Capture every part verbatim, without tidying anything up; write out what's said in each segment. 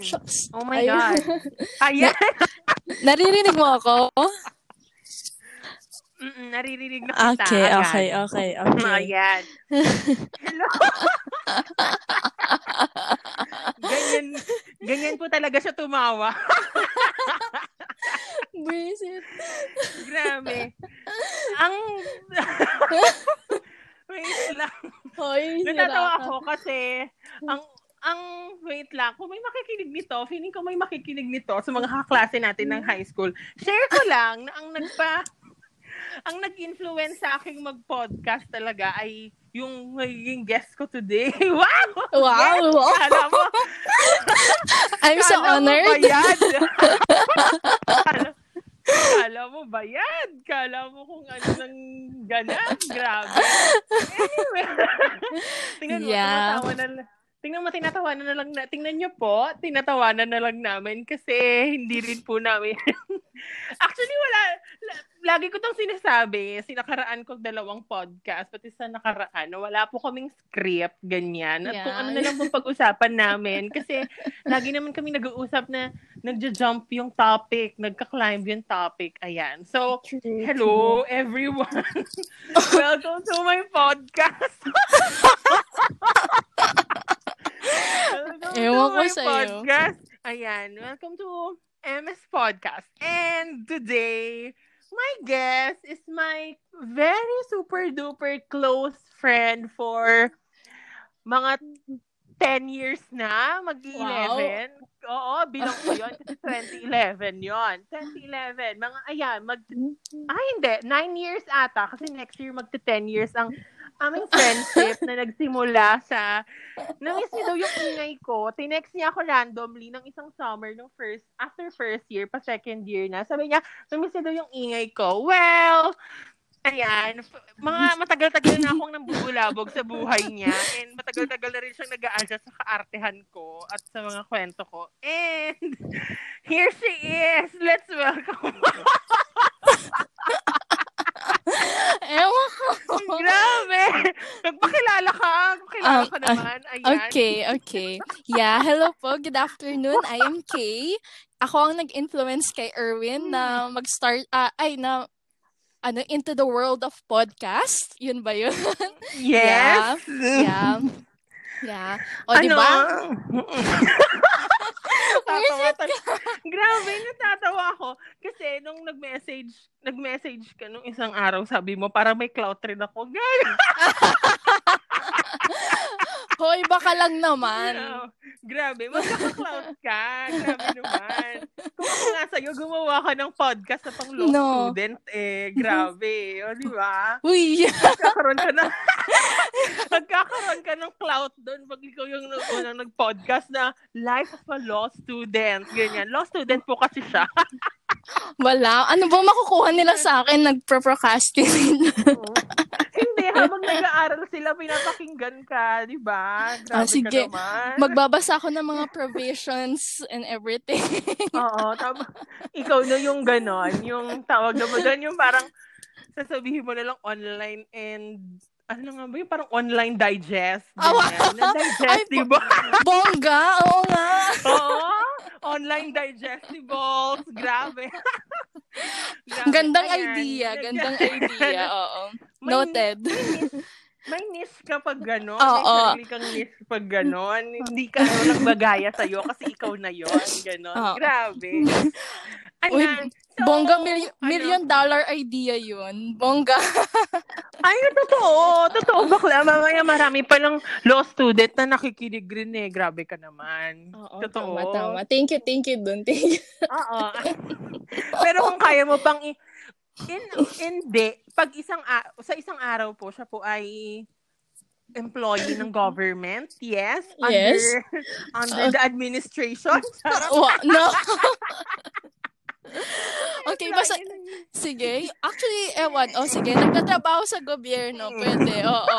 Shops. Oh my God. Ayan. Naririnig mo ako? Mm-mm, naririnig na kita. Okay, ayan. okay, okay, okay. Ayan. Hello. ganyan, ganyan po talaga siya tumawa. Buisit. Grabe. Ang... wait lang. Hoy, natatawa ako kasi ang... Ang, wait lang, kung may makikinig nito, feeling ko may makikinig nito sa mga kaklase natin ng high school. Share ko lang na ang nagpa, ang nag-influence sa aking mag-podcast talaga ay yung magiging guest ko today. Wow! Wow! Yes, alam mo, I'm so honored. Mo bayad. kala, kala mo bayad. Kala mo kung ano nang ganap. Grabe. Anyway. Tingnan mo, yeah. Tumatawa na lang. Tingnan mo, tinatawanan na lang na, tingnan nyo po, tinatawanan na lang namin kasi hindi rin po namin. Actually, wala, l- lagi ko itong sinasabi, sinakaraan ko dalawang podcast, pati sa nakaraan, wala po kaming script, ganyan. At yeah. Kung ano na lang pong pag-usapan namin, kasi lagi naman kami nag-uusap na nagja-jump yung topic, nagka-climb yung topic, ayan. So, hello everyone! Welcome to my podcast! Welcome Ewan to my podcast. Ayan, welcome to M S Podcast. And today, my guest is my very super duper close friend for mga ten years na, mag-eleven. Wow. Oo, bilang ko yun, twenty eleven yun. twenty eleven, mga ayan, mag... Ah, hindi, nine years ata, kasi next year magta-ten years ang... aming friendship na nagsimula sa... Namiss niya daw yung ingay ko. Tinext niya ako randomly ng isang summer nung first... After first year, pa second year na. Sabi niya, namiss niya daw yung ingay ko. Well, ayan. Mga matagal-tagal na akong nambubulabog sa buhay niya. And matagal-tagal na rin siyang nag-a-adjust sa kaartehan ko at sa mga kwento ko. And here she is. Let's welcome... Ewan ko. Grabe. Nagpakilala ka. Nagpakilala um, ka naman. Ayan. Okay, okay. Yeah, hello po. Good afternoon. I am Kay. Ako ang nag-influence kay Erwin na mag-start, uh, ay na, ano, into the world of podcast. Yun ba yun? Yes. Yeah. Yeah. Yeah. O, ano? Diba? Natatawa talaga. Grabe, natatawa ako. Kasi nung nag-message, nag-message ka nung isang araw, sabi mo, para may clout rin ako. Gano'n. Hoy, baka lang naman. No. Grabe, magkaka-clout ka. Grabe naman. Kung ako nga sa'yo, gumawa ka ng podcast na pang law no. student, eh, grabe. O, di ba? Uy! Magkakaroon ka na. Magkakaroon ka ng clout doon pag ikaw yung unang nag-podcast na life of a law student. Ganyan. Law student po kasi siya. Wala. Ano ba makukuha nila sa akin? Nag-procrastinate. Hindi. Habang nag-aaral sila, pinapakinggan ka. Di ba? Ah, sige. Magbabasa ako ng mga provisions and everything. Oo. Tama. Ikaw na yung ganon. Yung tawag na mo doon. Yung parang sasabihin mo na lang online and ano nga ba yung parang online digest? Oh, na-digestible. Ay, bongga! Oo nga! Oo! Online digestibles. Grabe. Grabe. Gandang ayan. idea. Gandang idea. Oo. Noted. May niche ka pag gano'n. Oo. May kang niche pag gano'n. Hindi ka nagbagaya sa'yo kasi ikaw na yon. Gano'n. Grabe. Ayan. So, bongga, mil- million dollar idea yun. Bongga. Ay, totoo. Totoo bakla. Mamaya marami pa lang law student na nakikinig rin eh. Grabe ka naman. Oo, totoo. Tama, tama. Thank you, thank you dun. Thank you. Oo. Pero kung kaya mo pang i- in, hindi. Pag isang, a- sa isang araw po, siya po ay employee ng government. Yes. Under, yes. Under the administration. What? No. Okay, basta, sige. Actually, ewan, oh sige, nagtatrabaho sa gobyerno, pwede, oo.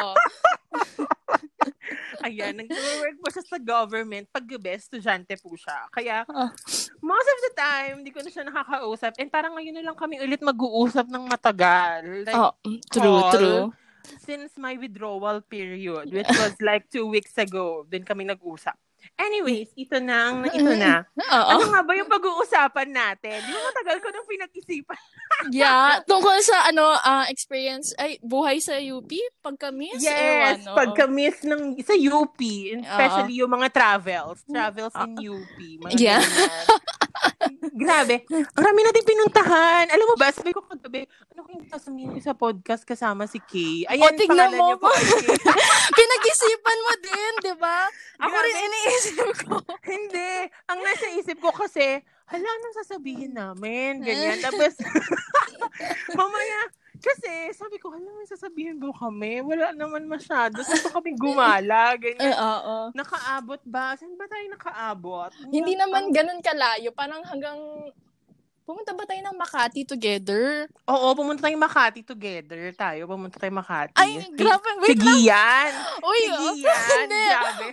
Ayan, nag-work po siya sa government, pag-gabi, estudyante po siya. Kaya, most of the time, hindi ko na siya nakakausap, and parang ngayon na lang kami ulit mag-uusap ng matagal. Like, oh, true, call. true. Since my withdrawal period, which was like two weeks ago, din kami nag-usap. Anyways, ito na, ito na. Uh-oh. Ano nga ba yung pag-uusapan natin? Yung matagal ko nung pinag-isipan. Yeah, tungkol sa ano uh, experience, ay, buhay sa U P, pagka-miss? Yes, ano? Pagka-miss ng, sa U P, especially uh-oh. Yung mga travels. Travels uh-oh. In U P. Mga yeah. Grabe. Ang rami natin pinuntahan. Alam mo ba, sabi ko kagabi, ano kung sasabihin ko sa podcast kasama si Kay? Ayan, o, tignan mo po. Pinag-isipan mo din, di ba? Ako rin iniisip ko. Hindi. Ang nasa isip ko kasi, hala, anong sasabihin namin? Ganyan. Tapos, mamaya, kasi sabi ko, hala, may sasabihin ko kami? Wala naman masyado. Saan pa kami gumala? Ganyan. Uh, uh, uh. Nakaabot ba? Saan ba tayo nakaabot? Hanggang hindi naman pang... ganun kalayo. Parang hanggang... Pumunta ba tayo ng Makati together? Oo, pumunta tayo ng Makati together. Tayo, pumunta tayo ng Makati. Ay, grabe. Wait lang. Si Giyan. Uy, si Giyan. Grabe.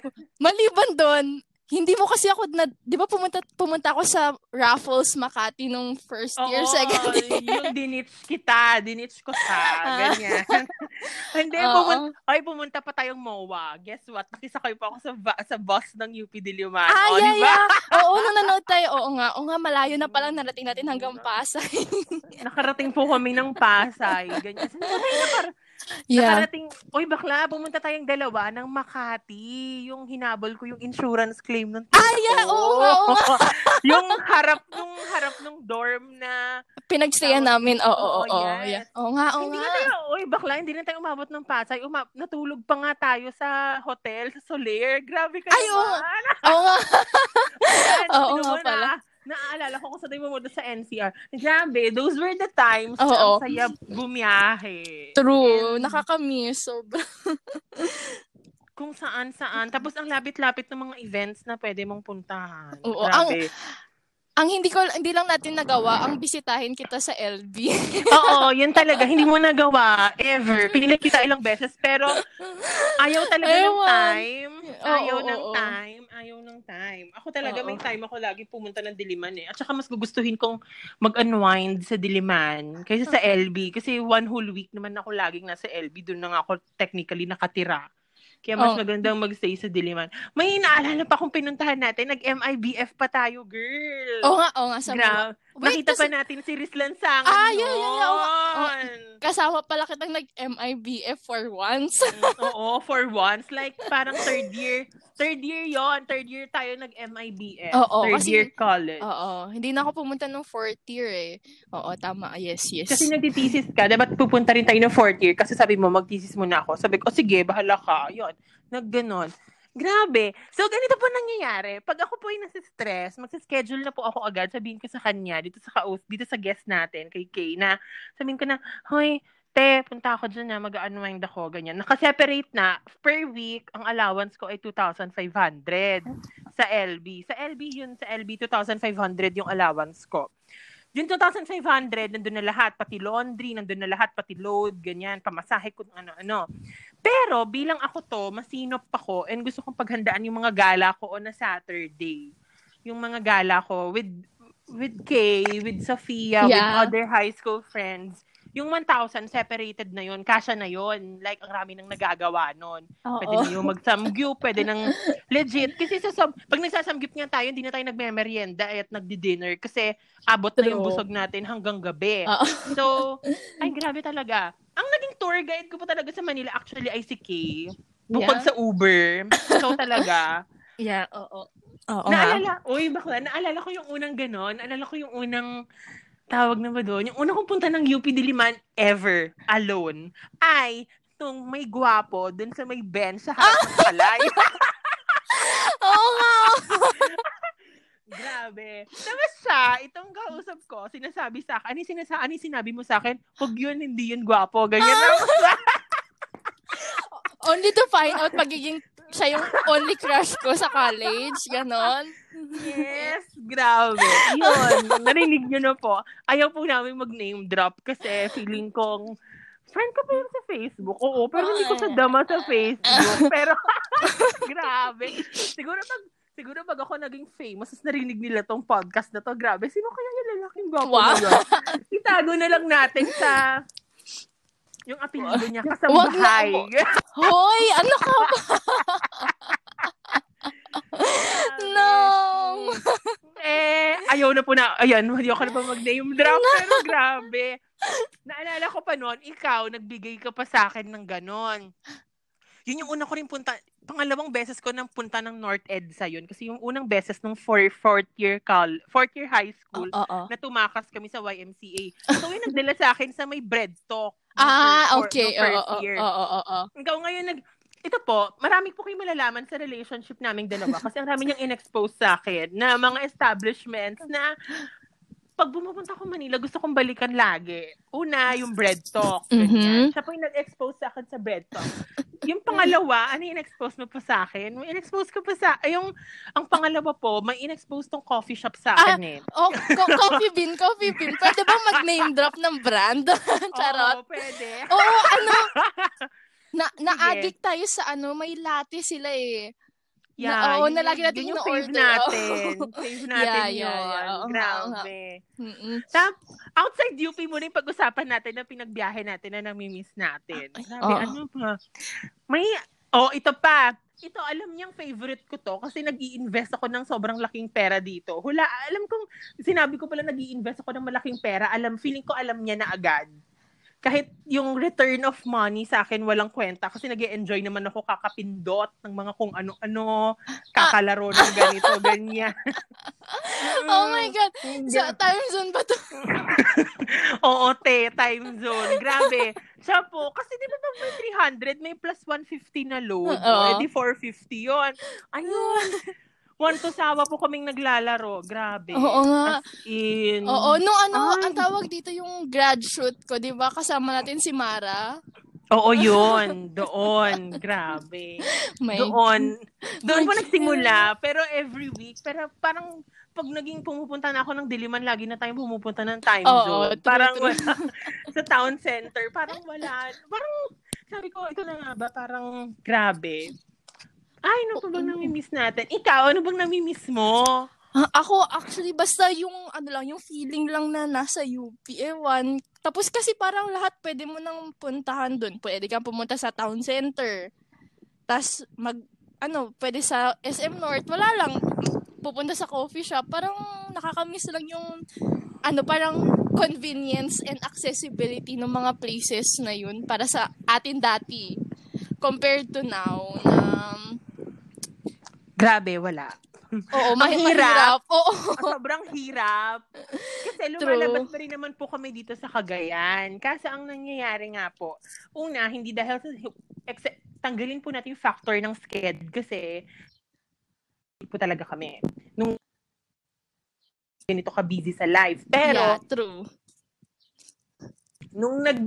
Maliban doon, hindi mo kasi ako, na, di ba pumunta, pumunta ako sa Raffles Makati nung first year, oo, second year? Yung dinitch kita, dinitch ko sa, ganyan. Hindi, pumunta, ay, pumunta pa tayong M O A. Guess what? Nakisakay pa ako sa, sa bus ng U P de Liman. Ah, oh, yeah, diba? Yeah. Oo, nung nanood tayo, oo nga. Oo nga, malayo na palang narating natin hanggang Pasay. Nakarating po kami ng Pasay. Ganyan. Nakarating. Yeah. Nakarating, oy bakla, pumunta tayong dalawa ng Makati. Yung hinabol ko yung insurance claim ng tita. Ay, yeah, oo nga, oo nga. Yung harap nung harap nung dorm na pinagstayan uh, namin. Oo, oo, oo. Yeah. Oo nga, oo hindi nga. Hindi na tayo, oy bakla, hindi na tayo umabot ng Pasay. Uma- natulog pa nga tayo sa hotel, sa Soler. Grabe ka. Ay, oo. Oo nga. Oo nga pala. Naaalala ko kung sa tayo mo sa N C R. Grabe, those were the times oh, na ang saya bumiyahe. True. And... nakakamiss. Sobra. Kung saan-saan. Tapos ang lapit-lapit ng mga events na pwede mong puntahan. Oo. Grabe. Ang... Ang hindi ko hindi lang natin nagawa ang bisitahin kita sa L B. Oo, yun talaga hindi mo nagawa ever. Pinili kita ilang beses pero ayaw talaga ayaw ng time. Ayaw oh, ng oh, time, oh. Ayaw ng time. Ako talaga oh, may time ako lagi pumunta ng Diliman eh. At saka mas gugustuhin kong mag-unwind sa Diliman kaysa sa L B kasi one whole week naman ako laging nasa L B doon na ako technically nakatira. Kaya mas oh. magandang magstay sa Diliman. May inaalala pa kung pinuntahan natin. Nag-M I B F pa tayo, girl. Oo nga, oo nga. Gra- Wait, nakita kasi... pa natin si Rizlan Sang. Ah, yun, yun, yun. Kasama pala kitang nag-M I B F for once. Oo, for once. Like, parang third year. Third year yon Third year tayo nag-M I B F. Oo, third kasi, year college. Oo, hindi na ako pumunta ng fourth year eh. Oo, tama. Yes, yes. Kasi nagtithesis ka. Dapat pupunta rin tayo ng fourth year kasi sabi mo, mag-thesis muna ako. Sabi ko, sige, bahala ka. Yun. Nagganon. Grabe. So, ganito po nangyayari. Pag ako po ay nasistress, magsischedule na po ako agad. Sabihin ko sa kanya, dito sa ka-host, dito sa guest natin, kay Kay, na sabihin ko na, hoy, te, punta ako dyan na, mag-unwind ako, ganyan. Nakaseparate na, per week, ang allowance ko ay two thousand five hundred sa L B. Sa L B yun, sa L B, two thousand five hundred yung allowance ko. Yung two thousand five hundred, nandun na lahat, pati laundry, nandun na lahat, pati load, ganyan, pamasahe ko, ano-ano. Pero bilang ako to, masinop ako and gusto kong paghandaan yung mga gala ko on a Saturday. Yung mga gala ko with with Kay, with Sophia, yeah. With other high school friends. Yung one thousand, separated na yun. Kasya na yun. Like, ang rami nang nagagawa nun. Oo. Pwede na yung magsamgyup, pwede nang legit. Kasi sa sub, pag nagsasamgyup nga tayo, hindi na tayo nagme-merienda at nagdi-dinner kasi abot na yung busog natin hanggang gabi. Oo. So, ay, grabe talaga. Ang naging tour guide ko po talaga sa Manila, actually, ay si Kay. Bukod yeah. sa Uber. So, talaga. Yeah, oo. Oo, naalala, ha? Uy, bakla, naalala ko yung unang ganon. Naalala ko yung unang... tawag na ba doon? Yung una kong punta ng U P Diliman ever, alone, ay itong may gwapo doon sa may bench sa harap ng palay. Oo nga! Grabe. Tapos siya, itong kausap ko, sinasabi sa akin, ano yung, sinasa- ano yung sinabi mo sa akin? Huwag yun, hindi yun gwapo. Ganyan na. Only to find out pagiging siya yung only crush ko sa college. Ganon. Yes, grabe. Yun, narinig nyo na po. Ayaw po namin mag-name drop kasi feeling kong friend ko pa yun sa Facebook. Oo, pero hindi ko sa dama sa Facebook. Pero, grabe. Siguro pag Siguro pag ako naging famous, as narinig nila tong podcast na to, grabe, sino kaya yung lalaking gwapo wow. na itago na lang natin sa... yung apelido niya, kasambahay. Hoy, ano ka ba? Long! Eh, ayaw na po na, ayan, ayaw ka na pa mag-name drop, pero grabe. Naalala ko pa noon, ikaw, nagbigay ka pa sa akin ng ganon. Yun yung una ko rin punta, pangalawang beses ko nang punta ng North Ed sa yun. Kasi yung unang beses nung four, fourth year call, fourth year high school, oh, oh, oh. na tumakas kami sa Y M C A. So yun nagdala sa akin sa may bread talk. Ah, first, okay. Oo, oo, oo, oo. Ikaw ngayon, nag, ito po, marami po kayo malalaman sa relationship naming dalawa. Kasi ang dami niyang in-expose sa akin na mga establishments na pag bumupunta ko Manila, gusto kong balikan lagi. Una, yung bread talk. Mm-hmm. Siya po yung nag-expose sa akin sa bread talk. Yung pangalawa, ano yung in-expose mo pa sa akin? May in-expose ko pa sa... Ay, yung, ang pangalawa po, may in-expose tong coffee shop sa akin ah, eh. Oh, co- coffee bean, coffee bean. Pwede bang mag-name drop ng brand? Charot. Oo, pwede. Oo, ano... Na, na-addict tayo sa ano, may latte sila eh. Yeah, na, oh, yun, na lagi natin yung na-order. Save natin. Oh. Save natin yeah, yun. Yeah, yeah. Grabe. Tap, outside U P muna yung pag-usapan natin na pinagbiyahe natin na namimiss natin. Grabe, oh. ano pa? May, oh, ito pa. Ito, alam niyang favorite ko to kasi nag-i-invest ako ng sobrang laking pera dito. Hula, alam kong, sinabi ko pala nag-i-invest ako ng malaking pera. Alam, feeling ko alam niya na agad. Kahit yung return of money sa akin walang kwenta kasi nag-e-enjoy naman ako kakapindot ng mga kung ano-ano, kakalaro ng ganito, ganyan. Oh my God! Sa time zone ba to? Oo, te, time zone. Grabe. Siya po, kasi di ba pag may three hundred, may plus one fifty na load. Uh-oh. Eh di four fifty yun. Ayun. One to sawa po kaming naglalaro. Grabe. Oo nga. As in... Oo. No, ano, Ay. ang tawag dito yung grad shoot ko, di ba? Kasama natin si Mara. Oo, yun. Doon. Grabe. My... Doon. Doon My... po nagsimula. Pero every week. Pero parang... pag naging pumupunta na ako ng Diliman, lagi na tayong pumupunta ng time zone. Oh, true, parang true. Wala, sa town center. Parang wala. Parang sabi ko, ito na nga ba? Parang grabe. Ay, ano pa bang nami-miss natin? Ikaw, ano bang nami-miss mo? Ako, actually, basta yung, ano lang, yung feeling lang na nasa U P, ewan. Tapos kasi parang lahat pwede mo nang puntahan dun. Pwede kang pumunta sa town center. Tapos, mag, ano, pwede sa S M North. Wala lang, pupunta sa coffee shop. Parang nakakamiss lang yung, ano, parang convenience and accessibility ng mga places na yun para sa atin dati. Compared to now, na... Grabe, wala. Oo, ma- mahirap. Oo. Sobrang hirap. Kasi lumalabas pa rin naman po kami dito sa Cagayan. Kasi ang nangyayari nga po, una, hindi dahil sa... Except, tanggalin po natin yung factor ng sked kasi hindi po talaga kami. Nung ganito ka busy sa life. Pero... Yeah, true. Nung nag...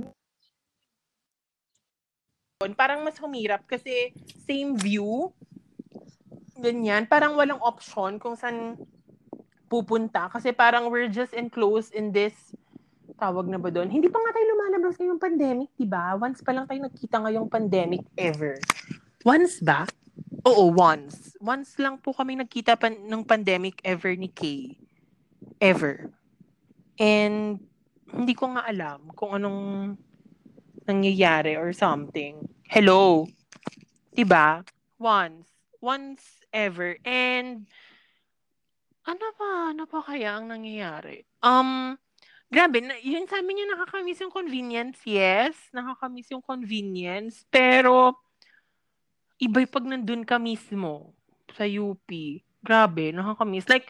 parang mas humirap kasi same view, ganyan, parang walang option kung saan pupunta kasi parang we're just enclosed in this, tawag na ba doon? Hindi pa nga tayo lumalabas ngayong pandemic, diba? Once pa lang tayo nagkita ngayong pandemic ever. Once ba? Oo, once. Once lang po kami nagkita pan- ng pandemic ever ni Kay. Ever. And hindi ko nga alam kung anong nangyayari or something. Hello. Diba? Once. Once ever. And ano pa? Ano pa kaya ang nangyayari? Um, grabe. Yun sa amin yung nakakamiss yung convenience. Yes. Nakakamiss yung convenience. Pero iba'y pag nandun ka mismo sa U P. Grabe. Nakakamiss. Like,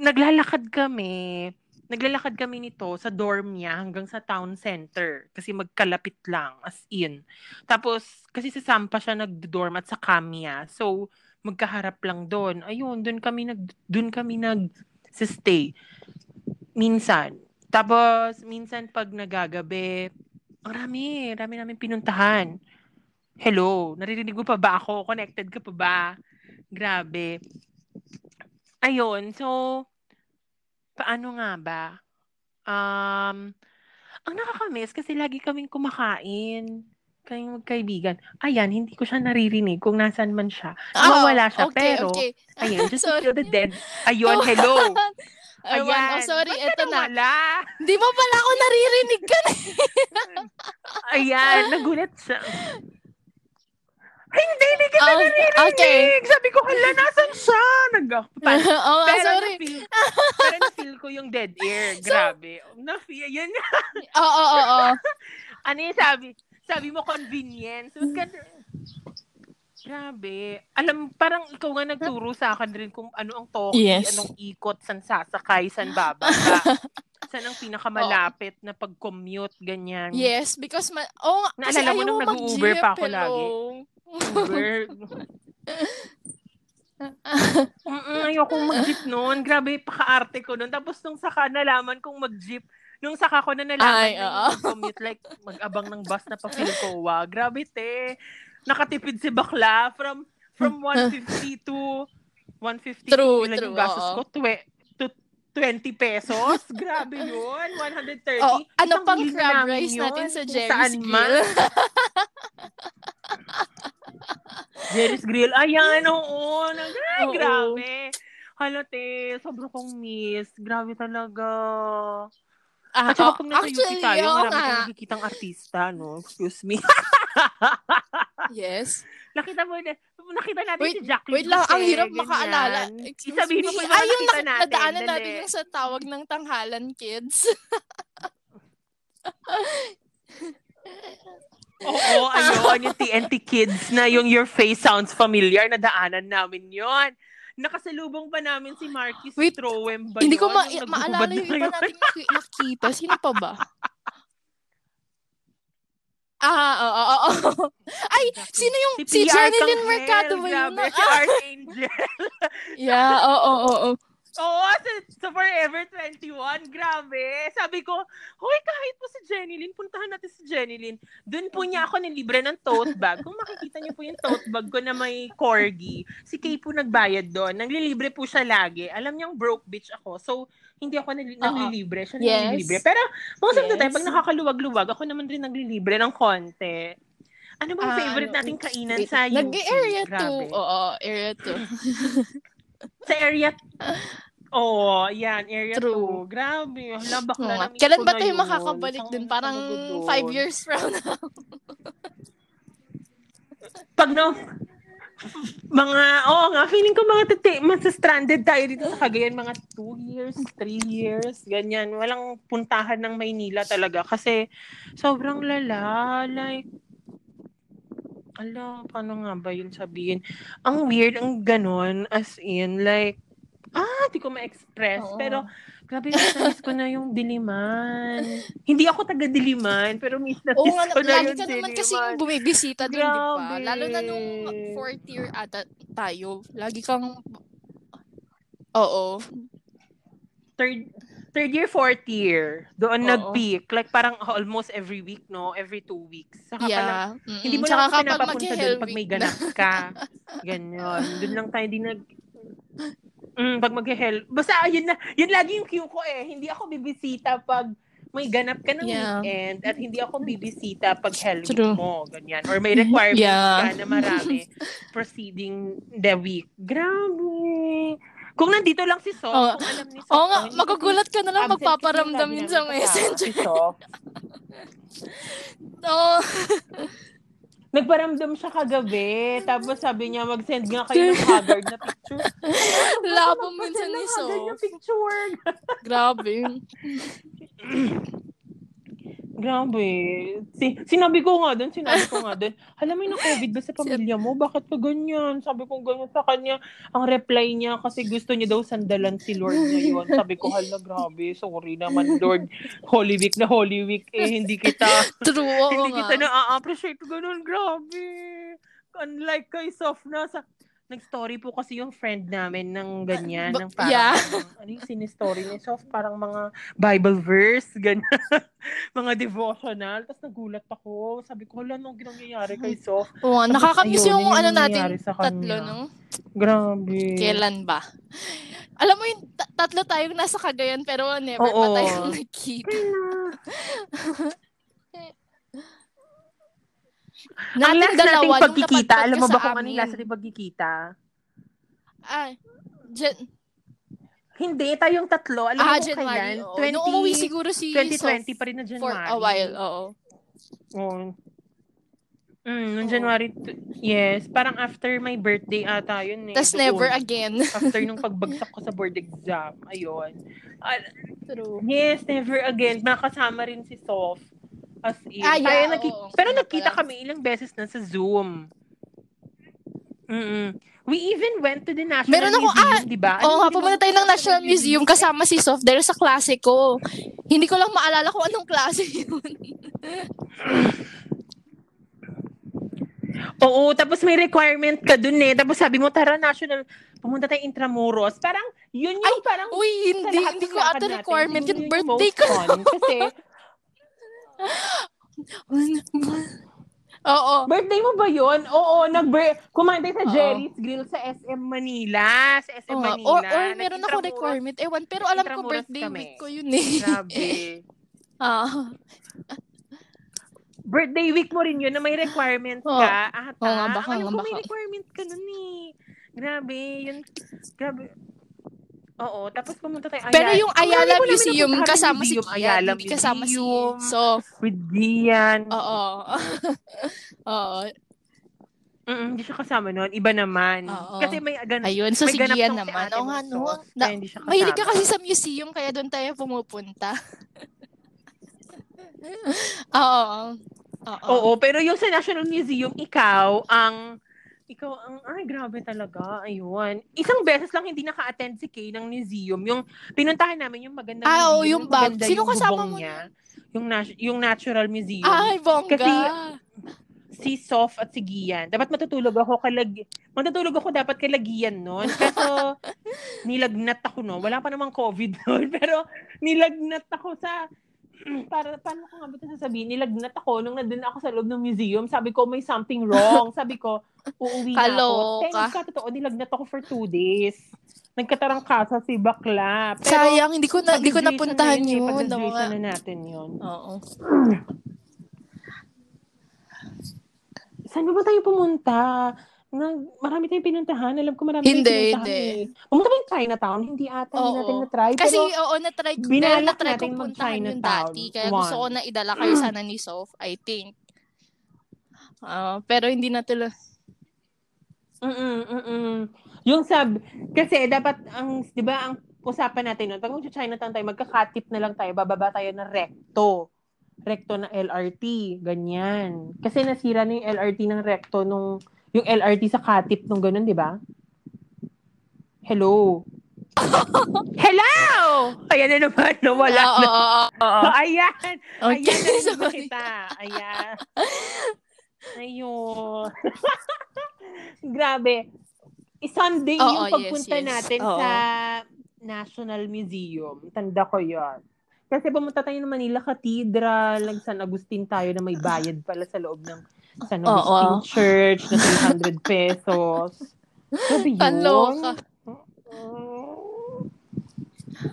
naglalakad kami. Naglalakad kami nito sa dorm niya hanggang sa town center kasi magkalapit lang, as in. Tapos, kasi sa Sampa siya nag-dorm at sa Kamya. So, magkaharap lang doon. Ayun, doon kami nag doon kami nag-stay. Minsan. Tapos, minsan pag nagagabi, ang rami, rami namin pinuntahan. Hello, naririnig mo pa ba ako? Connected ka pa ba? Grabe. Ayun, so... Paano nga ba? Um, ang nakakamiss kasi lagi kaming kumakain. Kaming magkaibigan. Ayan, hindi ko siya naririnig kung nasaan man siya. Oh, nawala siya. Okay, pero, okay. Ayan, just feel the dead. Ayun, hello. Ayan. Ayan. Oh, sorry, ba't eto na. Wala? Di mo pala ako naririnig ka na. Ayan, nagulat siya. Ay, hindi, hindi kita oh, naririnig. Okay. Sabi ko, hala, nasan siya? Nag-pass. Oh, pero sorry. Na-feel, pero na-feel ko yung dead air. Grabe. So, na-feel, yan. Oo, oo, oo. Ano yung sabi? Sabi mo, convenience. So, grabe. Alam, parang ikaw nga nagturo sa akin rin kung ano ang toki, yes. Anong ikot, san sasakay, san baba. Saan ang pinakamalapit oh. na pag-commute, ganyan. Yes, because, ma- oh, kasi naalala mo nung nag-Uber pa ako lagi. Uber. Ayokong mag-jeep noon. Grabe, paka-arte ko noon. Tapos nung saka nalaman kong mag-jeep, nung saka ko na nalaman Ay, na uh. commute, like, mag-abang ng bus na pa-Filcoa. Grabe, te. Nakatipid si bakla from from one fifty to one fifty. True, ilan true. Yung gasos ko? Twe- twenty pesos? Grabe yun. one hundred thirty. Oh, ano pang crab rice yun? Natin sa Jerry's Grill? Jerry's Grill. Ayan, oo. Ay, oo. Grabe. Halate, sobrang kong miss. Grabe talaga. Ah, at saka oh, pag nasa U P tayo, marami kang nakikitang artista, no? Excuse me. Yes. Nakita mo na, nakita natin wait, si Jacqueline. Wait lang, ang hirap ganyan. Makaalala. Excuse Isabihin me. Mo kung ano nakita natin. Nadaanan dali. Natin yung sa tawag ng tanghalan, kids. Oo, ayun, yung T N T Kids na yung Your Face Sounds Familiar, nadaanan namin yon. Nakasalubong pa namin si Marcus Trowem ba yun? Hindi ko ma- maalala yung iba natin nakita. Sino pa ba? Ah, oo, oh, oo, oh, oo. Oh. Ay, sino yung si, si Janeline Mercado ba yun? Na? Si Art Angel. Yeah, oo, oo, oo. Oo, sa Forever twenty-one, grabe. Sabi ko, hoy, kahit po si Jenny Lynn, puntahan natin si Jenny Lynn. Doon po niya ako nilibre ng tote bag. Kung makikita niyo po yung tote bag ko na may corgi, si Kay po nagbayad doon. Nanglilibre po siya lagi. Alam niyang broke bitch ako. So, hindi ako nal- nanglilibre. Siya yes. nanglilibre. Pero, most yes. of the time, pag nakakaluwag-luwag, ako naman rin nanglilibre ng konti. Ano bang uh, favorite ano, nating kainan wait, sa U P? Nag-area two. Oo, area two. Sa area oh, yan. Area True. two. Grabe. Hala, bakla oh, namin. Kailan ba tayo yun? Makakabalik dun? Parang five years from now. Pag no, mga, oo oh, nga, feeling ko mga tete, masa-stranded tayo dito sa Cagayan. Mga two years, three years, ganyan. Walang puntahan ng Maynila talaga kasi sobrang lala. Like, ala, paano nga ba yun sabihin? Ang weird, ang ganon, as in, like, ah, di ko ma-express. Oo. Pero, grabe, miss ko na yung Diliman. Hindi ako taga-Diliman, pero miss na, miss ko na yung Diliman. Lagi ka naman kasi bumibisita doon, di ba? Lalo na nung fourth year ata tayo. Lagi kang, oo. Third, third year, fourth year. Doon oo. Nag-peak. Like, parang almost every week, no? Every two weeks. Saka yeah. Pala, mm-hmm. Hindi mo saka lang pinapapunta doon pag may ganap ka. Ganyan. Doon lang tayo din nag... Mm, pag mag-help. Basta, yun na. Yun lagi yung cue ko eh. Hindi ako bibisita pag may ganap ka ng yeah. weekend at hindi ako bibisita pag help True. Mo. Ganyan. Or may requirements yeah. ka na marami proceeding the week. Grabe. Kung nandito lang si Sof, oh. kung alam ni Sof. Oo oh, nga, magugulat ka na lang magpaparamdam yun sa messenger. Si Sof. No. Nagparamdam siya kagabi. Tapos sabi niya, mag-send nga kayo ng haggard na picture. Labo minsan ni Sof. Haggard na picture. Grabe. Grabe. Si- sinabi ko nga doon, sinabi ko nga doon, hala, may na-COVID ba sa pamilya mo? Bakit pa ganyan? Sabi ko ganyan sa kanya. Ang reply niya, kasi gusto niya daw sandalan si Lord niya yun. Sabi ko, hala, grabe. Sorry naman, Lord. Holy Week na Holy Week. Eh, hindi kita. True. Hindi nga. Kita na-appreciate ganun. Grabe. Unlike kay Sof na sa... Nag-story po kasi yung friend namin ng ganyan. But, ng parang, yeah. Ano yung sinistory niya? So, parang mga Bible verse, ganyan. Mga devotional. Tapos nagulat ako. Sabi ko, wala nung nangyayari kay Sof. Oo, nakakamiss yung ano natin, tatlo, no? Grabe. Kailan ba? Alam mo yung t- tatlo tayong nasa Cagayan, pero never Oo. Pa tayong nakita. Ang last dalawa, nating pagkikita, alam mo ba kung ano yung last nating pagkikita? Ah, Jen... Hindi, tayong tatlo. Alam ah, mo kung kailan? Oh. twenty, noong umuwi siguro si twenty twenty pa rin na January. For a while, oo. Oh. Mm, noong January, t- yes. Parang after my birthday ata, yun eh. Tapos never again. After nung pagbagsak ko sa board exam. Ayun. Uh, True. Yes, never again. Nakasama rin si Sof. As in. Ah, yeah, naki- oo, pero nakita pala kami ilang beses na sa Zoom. Mm-mm. We even went to the National Meron Museum, ako, ah, di ba? Oo, oh, pumunta tayo ng National Museum kasama si Sofder sa klase ko. Hindi ko lang maalala kung anong klase yun. Oo, tapos may requirement ka dun eh. Tapos sabi mo, tara, national, pumunta tayo Intramuros. Parang, yun yung ay, parang... Uy, hindi, hindi ko ato requirement. Yung birthday ko. Kasi... Oo. Birthday mo ba yun? Oo, nag-birthday. Kumanda sa Jerry's Grill sa S M Manila. Sa S M oo. Manila. Or, or meron ako requirement. Ewan, pero alam ko birthday kami. Week ko yun eh. Grabe. Oo. Birthday week mo rin yun na may requirement ka. Oh, ata. Oh, nga baka, ayun, nga baka. May requirement ka nun eh. Grabe, yun. Grabe. Oo, tapos pumunta tayo. Ayala. Pero yung Ayala oh, Museum, kasama si Giyan. Hindi kasama si Sof. With Giyan. Oo. Oo. Hindi siya kasama nun. Iba naman. Oo. Kasi may ganap. Ayun, so si Giyan naman. Oo nga, no. Mahilig ka kasi sa museum, kaya doon tayo pumupunta. Oo. Oo, pero yung sa National Museum, ikaw ang ikaw ang ay grabe talaga. Ayun. Isang beses lang hindi naka-attend si Kay ng museum. Yung pinuntahan namin yung magandang ah, museum. Ah, oh, yung bag. Sino kasama mo niya? Yung na- yung Natural Museum. Ay, bongga. Kasi si Sof at si Giyan. Dapat matutulog ako kalag matutulog ako dapat kay Lagian noon. Kaso nilagnat ako no. Wala pa namang COVID noon, pero nilagnat ako sa para paano ko nga ba ito sasabihin? Nilagnat ako nung nandun ako sa loob ng museum. Sabi ko, may something wrong. Sabi ko, uuwi na ako. Thank ka, totoo, nilagnat ako for two days. Nagkatarangkasa si bakla. Pero, sayang, hindi ko, na, hindi ko napuntahan na yun. yun. Pag-graduation na natin yun. Oo. Saan ba tayo pumunta? Na, marami tayong pinuntahan. Alam ko marami tayong pinuntahan. Hindi, hindi. Pumunta ba yung Chinatown? Hindi ata. Hindi natin na-try. Kasi, pero, oo, na-try. Binalak na-try natin kung puntahan yung dati. Kaya one. Gusto ko na idala kayo sana ni Sof, I think. Uh, pero hindi natin... Mm-mm, mm-mm. Yung sab... Kasi dapat, ang di ba, ang usapan natin nun, pag kung Chinatown tayo, magkakatip na lang tayo, bababa tayo ng recto. Recto na L R T. Ganyan. Kasi nasira na yung L R T ng recto nung... Yung L R T sa Katip nung ganun, di ba? Hello? Hello! Ayan na naman, nawala no, na. So, ayan. Okay. Ayan na rin ba kita. Ayan. Ayun. Grabe. Sunday oh, yung oh, pagpunta yes, yes. natin oh. sa National Museum. Tanda ko yun. Kasi pumunta tayo ng Manila Cathedral. Nag San Agustin tayo na may bayad pala sa loob ng San Agustin oh, oh. Church na three hundred pesos. Grabe yun. Paloka.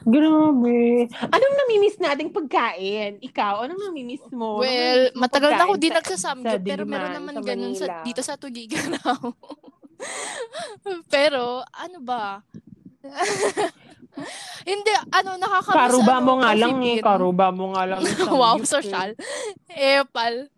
Grabe. Anong namimiss nating pagkain? Ikaw, anong namimiss mo? Well, namimiss matagal na ako di nagsasamgyup, pero meron naman sa ganun sa, dito sa Tugigan ako. Pero, ano ba? Hindi, ano, nakakamiss. Karuba ano, mo nga lang eh. Karuba mo nga lang. Wow, social. Eh, pal.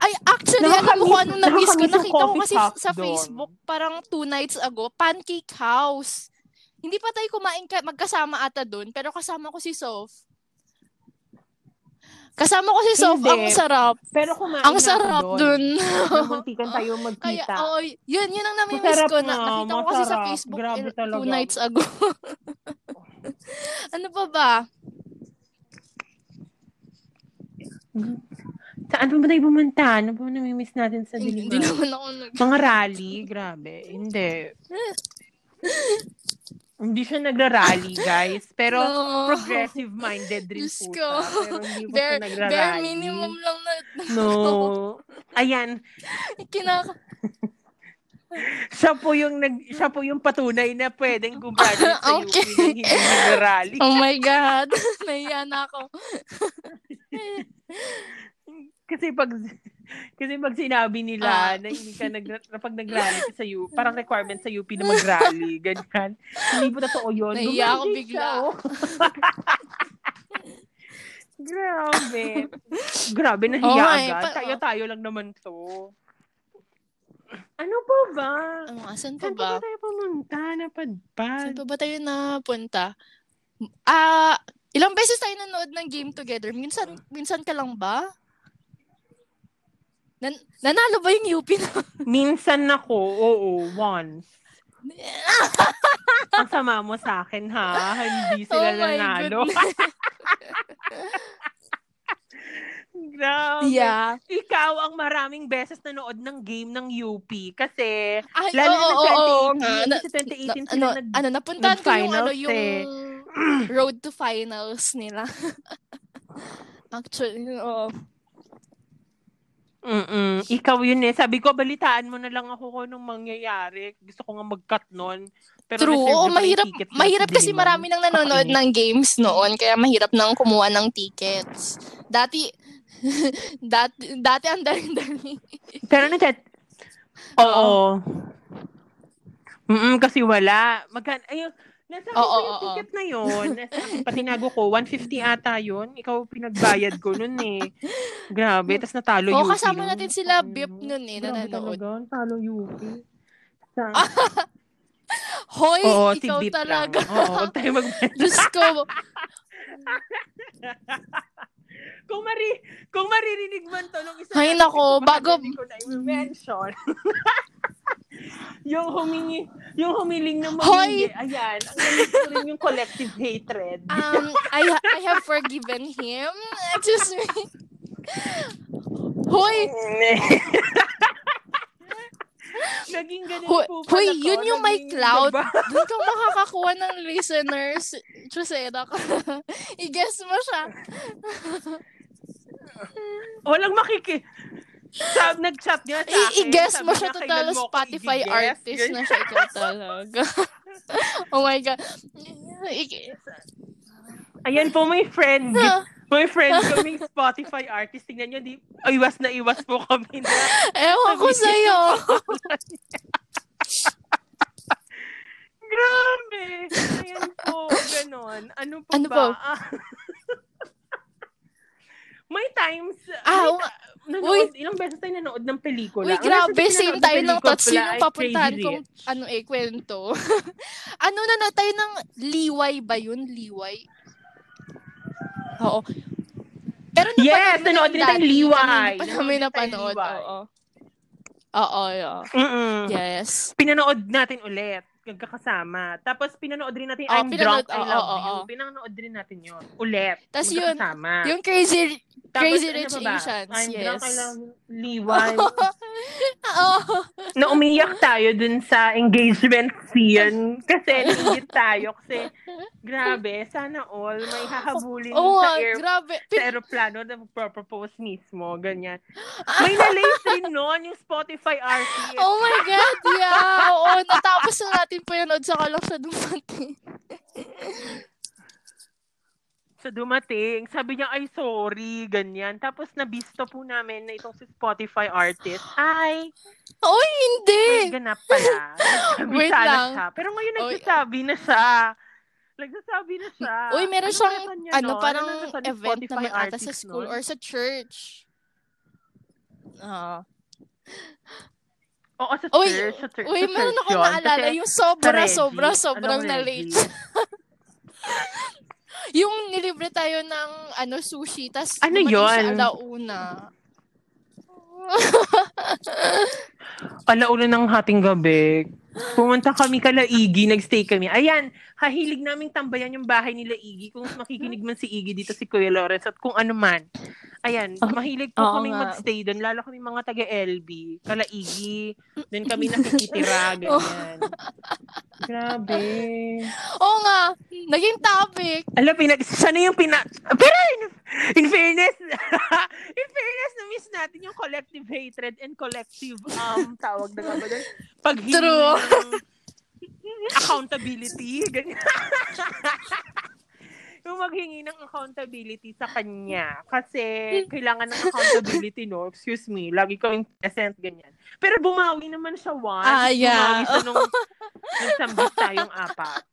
Ay, actually, nakakamiss, alam ko ano na-miss ko. Nakita ko kasi sa Facebook, doon. Parang two nights ago, Pancake House. Hindi pa tayo kumain, ka- magkasama ata doon, pero kasama ko si Sof. Kasama ko si Sof, ang sarap. Pero kumain ang sarap doon. Muntikan tayo magkita. Kaya, oh, yun, yun ang nami-miss ko. Na, nakita masarap. Ko kasi sa Facebook eh, two nights ago. Ano pa ba? Saan pa ba tayo pumunta? Ano ba namimiss natin sa Diliman? Hindi naman ako nag... Mga rally, grabe. Hindi. Hindi siya nagra-rally, guys. Pero no. Progressive-minded rin po. Pero hindi po bare, siya nagra-rally. Bare minimum lang na... No. Ayan. Kinaka... siya po yung nag siya po yung patunay na pwedeng gumraduate sa okay. U P ng hindi nagra-rally. Oh my God. Naiyan ako. Kasi pag kasi pag sinabi nila ah. na hindi ka nag pag nagrally ka sa U P, parang requirement sa U P na magrally, ganyan. Hindi po totoo 'yon. Naiyak ako bigla. Grabe. Grabe, nahiya oh, agad. Pa- Tayo-tayo lang naman to. Ano po ba? Ano, asan pa ba? Saan pa tayo pumunta? Napadpad. Saan pa ba tayo napunta? Ah, uh, ilang beses tayo nanood ng game together. Minsan, minsan ka lang ba? Nan- nanalo ba yung U P na? Minsan ako, oo, once. Ang sama mo sa akin, ha? Hindi sila oh nanalo. Grabe. Yeah. Ikaw ang maraming beses nanood ng game ng U P kasi ay, lalo oh, na oh, twenty eighteen, oh, oh. twenty eighteen na, sila ano, nag- ano, napuntaan ko yung, ano, yung eh. road to finals nila. Actually, oo. Oh. Mm-mm. Ikaw yun eh. Sabi ko, balitaan mo na lang ako kung anong mangyayari. Gusto ko nga mag-cut nun. Pero true. Oo, mahirap, mahirap kasi man. Marami nang nanonood okay. ng games noon. Kaya mahirap nang kumuha ng tickets. Dati, dati, dati ang daling-daling. Pero na chat. Oo. Mm-mm, kasi wala. Magka- Ayun. Nasa akin oh, oh, yung ticket oh, oh. na yun. Nasa akin, patinago ko. one fifty ata yun. Ikaw pinagbayad ko nun eh. Grabe. Tapos natalo oh, U P. O, kasama nun. Natin sila B I P nun eh. Grabe nanonood. Talaga. Talo U P. Sa... Hoy, oo, ikaw si talaga. Oo, tayo mag- Diyos ko. Kung, mari- kung maririnig man to nung isa. Ay, nako. Bago. Hindi ko na i-mention. Yung humingi, yung humiling na mamingi. Ayan, ang galing ko rin yung collective hatred. Um, I ha- I have forgiven him. Excuse me. Hoy! Naging ganun Hoy, po pala Hoy, ko, yun yung may cloud. Doon ka makakakuha ng listeners. Chusera ka. I-guess mo siya. Walang makiki... Sab nag-chat niya sa akin. I-guess mo siya total Spotify artist na siya ikaw talaga. Oh my God. I- Ayan po, may friend. May friend kaming Spotify artist. Tingnan niyo, di, iwas na iwas po kami na. Ewan ko sa'yo. Grabe. Ayan po, ganon. Ano po ano ba? Ano May times, ah, may, uh, nanood, ilang beses tayo nanood ng pelikula. Uy, grabe, same tayo ng tots. Yun yung papuntahan kong, ano eh, kwento. Ano na tayo ng Liway ba yun? Liway? Oo. Pero napanood yes, na nanood din tayo Liway. Kami napanood, oo. Oo, oo. Yes. Pinanood natin ulit. Nagkakasama. Tapos, pinanood rin natin, oh, I'm pinanood, Drunk, oh, I Love oh, oh, You. Pinanood rin natin yun. Ulit. Tapos yun, yung Crazy, tapos, Crazy Rich ano Asians. I'm yes. Drunk, I Love You. Liwan. Oh. Na umiyak tayo dun sa engagement scene. Kasi, nangingit tayo. Kasi, grabe, sana all, may hahabulin oh, sa, air, sa aeroplano na magpropose mismo. Ganyan. May na-lace rin nun yung Spotify artist. Oh my God, yeah. Oo, natapos na natin po yun, od saka lang sa dumating. Sa dumating, sabi niya, ay sorry, ganyan. Tapos nabisto po namin na itong si Spotify artist. Ay! Oy, hindi! Ay, ganap pala. Wait lang. Siya. Pero ngayon nagsasabi na siya. Nagsasabi na siya. Uy, meron ano siyang, ano, no? parang ano na event naman ata sa school no? or sa church. Ah. Uh. Oo, sa church. Uy, sa church, uy sa church meron akong naalala. Yung sobra, ready, sobra, sobrang na-late. Yung nilibre tayo ng ano sushi, tas ano yun? Sa alauna. Alauna ng hating gabi. Pumunta kami kala Iggy, nagstay kami. Ayan, hahilig naming tambayan yung bahay nila Iggy. Kung makikinig man si Iggy dito si Kuya Lawrence at kung ano man. Ayan, mahilig po oh, kaming nga. Magstay doon. Lalo kami mga taga-L B. Kala Iggy. Doon kami nakikitira. Ganyan. Oh. Grabe. Oo nga. Naging topic. Alam, pinag- sana yung pina... Pero in, in fairness, in fairness, na-miss natin yung collective hatred and collective um tawag na nga ba doon? Pag-hingi ng accountability. Ganyan. Yung maghingi ng accountability sa kanya. Kasi, kailangan ng accountability, no? Excuse me. Lagi kaming present, ganyan. Pero bumawi naman siya once. Ah, yeah. Bumawi siya nung, nung sambis tayong apat.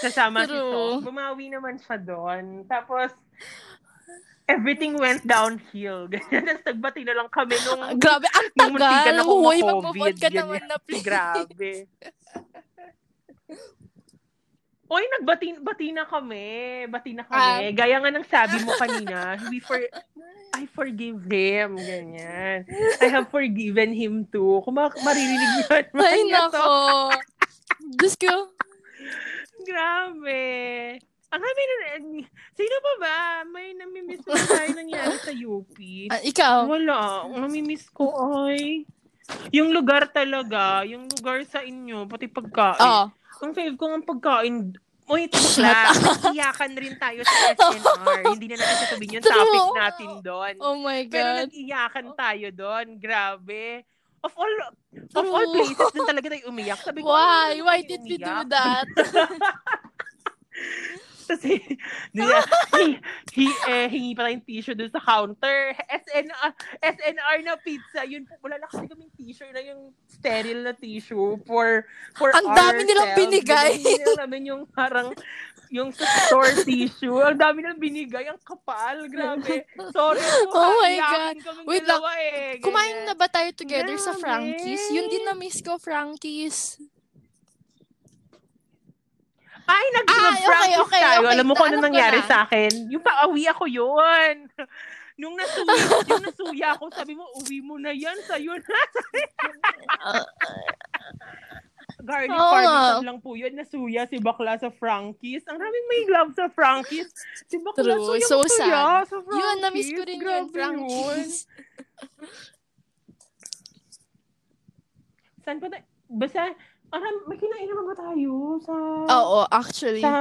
Kasama si Tom. Bumawi naman siya doon. Tapos, everything went downhill. Tapos nagbati na lang kami nung grabe, ang tagal. Uy, magpo-pod ka naman na please. Grabe. Oy, nagbati bati na kami. Bati na kami. Um, Gaya nga ng sabi mo kanina, we for I forgive him. Ganyan. I have forgiven him too. Kung ma- maririnig yun. Ay, nako. Diyos ko. Grabe. Ang kami na, sino pa ba? May namimiss na tayo nangyari sa U P. Uh, ikaw? Wala. Ang namimiss ko ay yung lugar talaga. Yung lugar sa inyo. Pati pagkain. Oo. Oh. Ang fave ko ng pagkain, wait, class, iyakan rin tayo sa S N R. Hindi na natin sasabihin yung topic natin doon. Oh my God. Pero nag-iyakan tayo doon. Grabe. Of all True. of all places, doon talaga tayo umiyak. Sabi ko, why? Why did umiyak? We do that? Kasi, eh, hingi pa tayong t-shirt doon sa counter. S N R, S N R na pizza. Yun, wala lang kasi kaming t-shirt na yung sterile na tissue for for ourselves. Ang dami nilang binigay. Ang dami nilang yung parang yung store tissue. Ang dami nilang binigay. Ang kapal. Grabe. Sorry. Oh my God. Wait lang. Eh. Kumain na ba tayo together yeah, sa Frankie's? Yun din na miss ko, Frankie's. Ay, nag-practice okay, okay, tayo. Okay, alam mo kung ano nangyari na sa akin? Yung pa-uwi ako yun. Nung nasuya, yung nasuya ako, sabi mo, uwi mo na yan, sa'yo na. Garlic oh. parmesan lang po yun. Nasuya si bakla sa Frankie's. Ang raming may love sa Frankie's. Si bakla True. Suya so sad. Sa Frankie's. Yun, na-miss ko rin yun, Frankie's. Saan pa tayo? Basta, Aram, may kinain naman ba tayo sa... Oo, actually. Sa...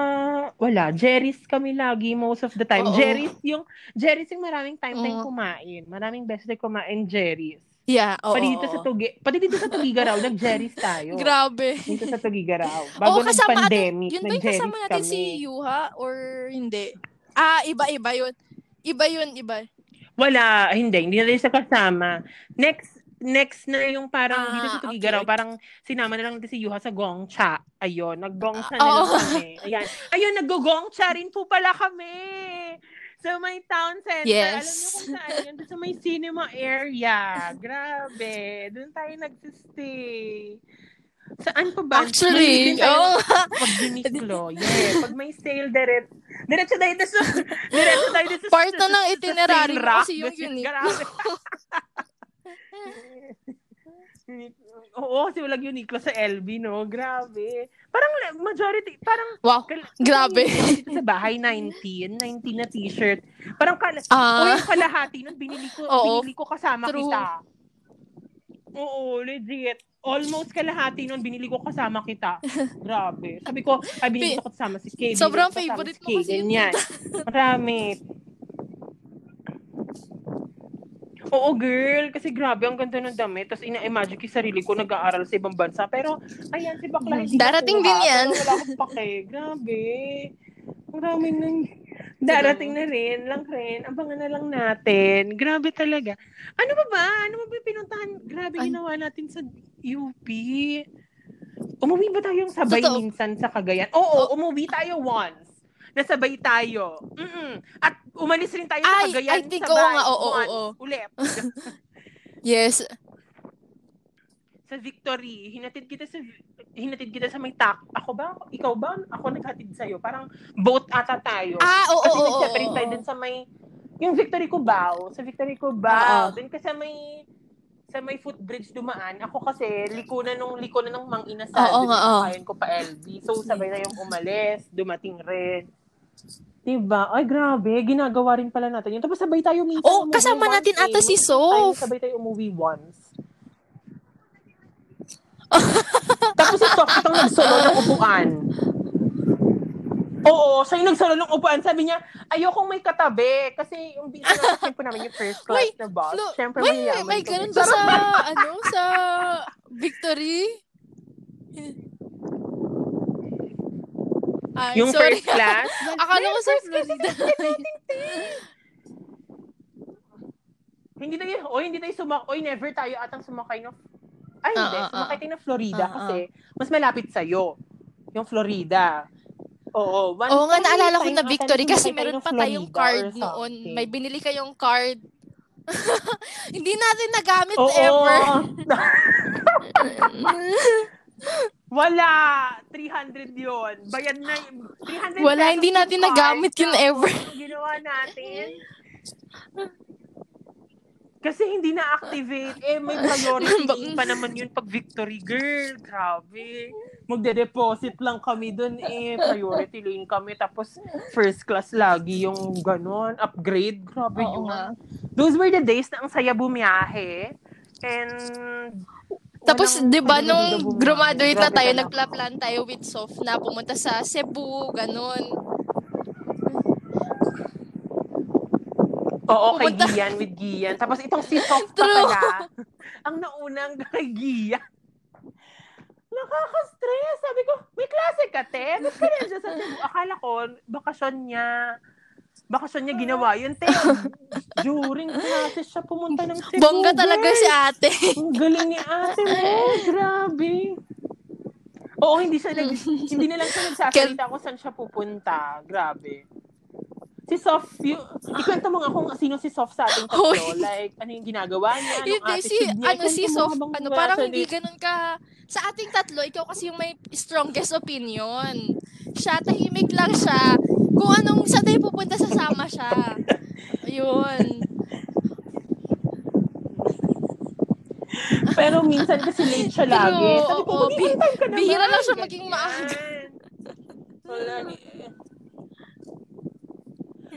Wala, Jerry's kami lagi most of the time. Oo. Jerry's yung... Jerry's yung maraming time tayong kumain. Maraming beses tayong kumain, Jerry's. Yeah, oo. Pati dito sa Tugi... Pati dito sa Tugigaraw, nag-Jerry's tayo. Grabe. Dito sa Tugigaraw. Bago ng pandemic, nag-Jerry's kami. Yun ba yung kasama natin kami. Si Yuha or hindi? Ah, iba-iba yun. Iba yun, iba. Wala, hindi. Hindi na rin sa kasama. Next... Next na yung parang, ah, dito sa Tugigaraw, okay. Parang sinama na lang si Yuha sa Gongcha. Ayun, nag-Gongcha na oh. lang kami. Ayan. Ayun, nag-Gongcha rin po pala kami. Sa may town center. Yes. Alam niyo kung saan yun? Doon sa may cinema area. Grabe. Doon tayo nagsistay. Saan pa ba? Actually, oh. Pag Uniqlo. Yeah. Pag may sale, direct. Diretso tayo dito sa... Diretso tayo dito sa... Part na ng itinerary ko kasi yung Uniqlo. Oo, kasi walang Uniqlo sa L V, no? Grabe. Parang majority, parang... Wow, kal- grabe. Sa bahay, nineteen na t-shirt. Parang kal- uh, o yung kalahati nun, binili ko, oo, binili ko kasama true. Kita. Oo, legit. Almost kalahati nun, binili ko kasama kita. Grabe. Sabi ko, ay, binili ko kasama si Kay. Sobrang favorite ko si Kay. Ganyan. Marami. Oo, girl. Kasi grabe, ang ganda ng damit. Tapos ina-imagine ko sarili ko nag-aaral sa ibang bansa. Pero, ayan, si bakla. Darating din yan. Wala akong pake. Grabe. Maraming nang... Darating na rin. Lang rin. Abangan na lang natin. Grabe talaga. Ano ba ba? Ano ba ba pinuntahan? Grabe, ginawa natin sa U P. Umuwi ba tayong sabay Totoo. Minsan sa Cagayan? Oo, umuwi tayo once. Nasabay tayo. Mm-mm. At umalis rin tayo sa Cagayan. Ay, I think, oo nga, oo, oo. Ulit. Yes. Sa Victory, hinatid kita sa, hinatid kita sa may tak. Ako ba? Ikaw ba? Ako naghatid sa'yo. Parang boat ata tayo. Ah, oo, oo, oo. Kasi nag-separate tayo dun sa may, yung Victory Cubao. Sa Victory Cubao. Dun kasi may, sa may footbridge dumaan. Ako kasi, liko na nung, liko na ng Mang Inasal. Oo, oo, oo. Ayon ko pa L B. So, sabay na yung umalis. Dumating rin. Diba? Ay, grabe. Ginagawa rin pala natin yun. Tapos sabay tayo minsan. Oh, kasama natin eh. Ata si Sof. Sabay tayo umuwi once. Tapos si Sof itong nagsolo ng upuan. Oo, siya yung nagsolo ng upuan. Sabi niya, ayokong may katabi. Kasi yung business natin po namin yung first class wait, na bus. Lo, Siyempre, wait, wait, may ganun ba sa, ano, sa Victory? I'm yung sorry. First class? Akala ko sa Florida. Hindi tayo, oy, hindi tayo sumak, oy, never tayo atang sumakay ng, ay, hindi, uh, uh, sumakay tayo ng Florida uh, uh. kasi mas malapit sa'yo, yung Florida. Oo. One Oo nga, naalala ko na victory kasi meron pa tayong card noon. May binili kayong card. Hindi natin nagamit Oo. ever. Wala. three hundred yun. Bayad na three hundred Wala, hindi natin nagamit yun ever. Ginawa natin. Kasi hindi na-activate. Eh, may priority pa naman yun pag victory, girl. Grabe. Magde-deposit lang kami dun eh. Priority lane kami. Tapos, first class lagi yung ganon. Upgrade. Grabe Oo, yung... Na. Those were the days na ang saya bumiyahe. And... Tapos, di ba, nung graduate na tayo, na nagpla-plan tayo with Sof na pumunta sa Cebu, ganon. Oo, pumunta. Kay Giyan, with Giyan. Tapos itong si Sof pa pala, ang naunang kay Giyan. Nakaka-stress. Sabi ko, may klase ka, te. Ba't ka rin dyan sa Cebu? Akala ko, bakasyon niya. Bakasyon niya ginawa yun, te. During klase siya pumunta ng Cebu. Bongga talaga si ate. Ang galing ni ate mo. Oh, grabe. Oo, hindi siya nag... hindi na lang siya nagsasalita kung saan siya pupunta. Grabe. Si Sof, yung, ikwento mo nga kung sino si Sof sa ating tatlo. Oh, like, ano yung ginagawa niya? Anong attitude si, niya? Ano si Sof, ano, parang hindi ganun ka... Sa ating tatlo, ikaw kasi yung may strongest opinion. Siya, tahimik lang siya. Kung anong sa tayo pupunta, sasama siya. Ayun. Pero minsan kasi late siya lagi. Pero, sabi ko, oh, bi- bihira lang siya maging maaga. Wala niya.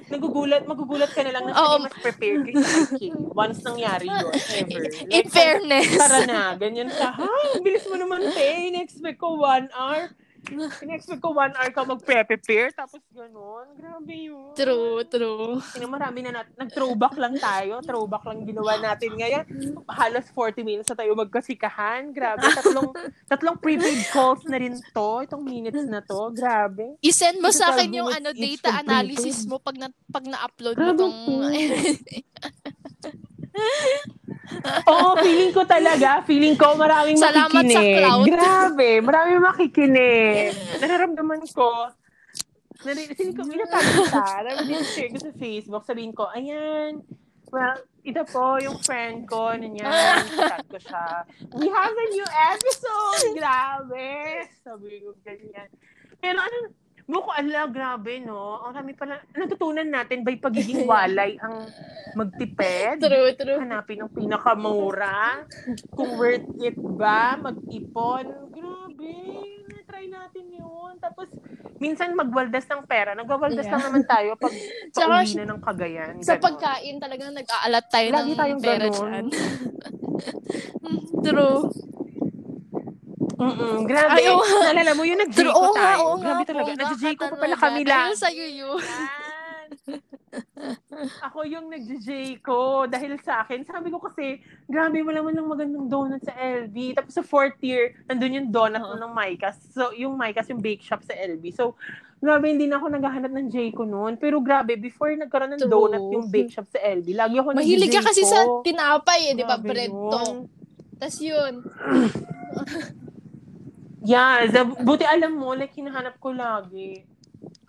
Nagugulat, magugulat ka na lang na oh, mas prepared kay Kay. Once nangyari yun, ever. Like, in fairness. Tara na, ganyan ka. Ay, bilis mo naman, Kay. In-expect ko one hour. In-expect ko one hour ka mag-prepare. Tapos ganun. Grabe yun. True, true. Kaya marami na natin. Nag-throwback lang tayo. Throwback lang ginawa natin ngayon. Halos forty minutes na tayo magkasikahan. Grabe. Tatlong tatlong prepaid calls na rin to. Itong minutes na to. Grabe. I-send mo sa akin yung ano data analysis mo pag, na, pag na-upload mo tong... Oo, feeling ko talaga. Feeling ko maraming Salamat makikinig. Salamat sa cloud. Grabe, maraming makikinig. Nararamdaman ko. Narinig ko, pinapagkita. Narinig ko sa Facebook. Sabihin ko, ayan, well, ito po yung friend ko. Nanyan, chat ko siya. We have a new episode. Grabe. Sabi ko, ganyan. Pero ano, buko ala, grabe, no? Ang rami pala, natutunan natin by pagiging walay ang magtipid. True, true. Hanapin ang pinakamura. Kung worth it ba, mag-ipon. Grabe, na-try natin yun. Tapos, minsan magwaldas ng pera. Nagwawaldas yeah. lang naman tayo pag pauwi na ng Cagayan. Sa ganun. Pagkain talagang nag-aalat tayo Lagi ng pera dyan. True. Mm-mm, grabe. Ay, oh, nalala mo, yung nag-J ko oh, tayo. Oh, grabe oh, talaga. Oh, nag-J ko pa pala kami lang. Ayun sa'yo yun. Ako yung nag-J ko dahil sa akin. Sabi ko kasi, grabe, wala man lang magandang donut sa L V. Tapos sa fourth year, nandun yung donut uh-huh. ng Micah's. So, yung Micah's, yung bake shop sa L V. So, grabe, hindi na ako naghahanap ng J ko noon. Pero grabe, before nagkaroon ng donut yung bake shop sa L V, lagi ako nag-J ko. Mahilig ka kasi sa tinapay, eh, di ba? Bread to. Tapos yun. Yeah, buti alam mo, like, hinahanap ko lagi.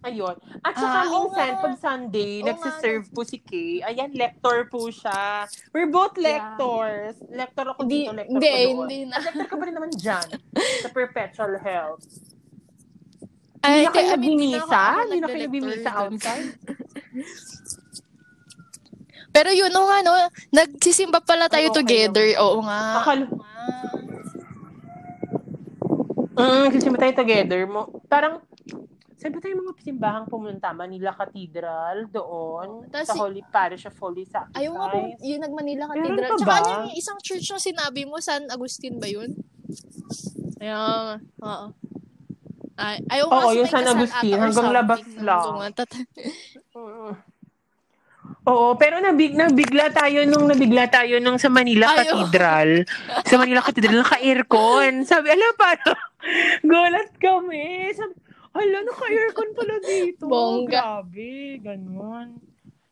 Ayun. At saka ah, minsan, oh, pag Sunday, oh, nagsiserve po si Kay. Ayan, lector po siya. We're both lectors. Yeah. Lector ako di, dito, lector di, ko doon. Hindi, hindi na. At lector ka ba rin naman dyan? Sa perpetual health. Ay, hindi na kayo bimisa? Hindi na kayo bimisa outside? Pero yun, o nga, no? Nagsisimba pala tayo oh, together. Okay. Oo nga. Akala. Mm, sisimba tayo together. Mo, parang, saan ba tayo mga simbahang pumunta? Manila Cathedral, doon. That's sa Holy Parish of Holy Sacrifice. Ayaw nga po, yun nag-Manila Cathedral. Ka Tsaka ano yung isang church na sinabi mo, San Agustin ba yun? Ayaw nga. Ay, ayaw nga. Oo, yung San Agustin, hanggang labas lang. Oo, pero nabig, nabigla tayo nung nabigla tayo nung sa Manila Ay, Cathedral. Oh. Sa Manila Cathedral, naka-aircon. Sabi, alam parang, gulat kami. Sabi, hala, naka-aircon pala dito. Bongga. Grabe, ganun.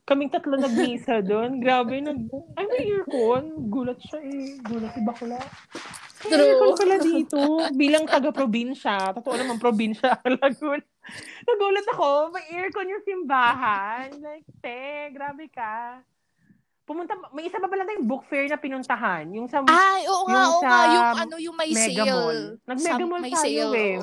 Kaming tatlo nag-misa doon. Grabe, nag- ay, may aircon. Gulat siya eh. Gulat si Bakla. True. Pala dito, bilang taga-probinsya, totoo naman probinsya, Laguna. Nagulat ako, may aircon yung simbahan. Like, te, grabe ka. Pumunta, may isa pa pala tayong book fair na pinuntahan. Yung sa, ay, oo nga, oo nga. Yung ano, yung may mega sale. Mall. Nag-mega mall tayo eh.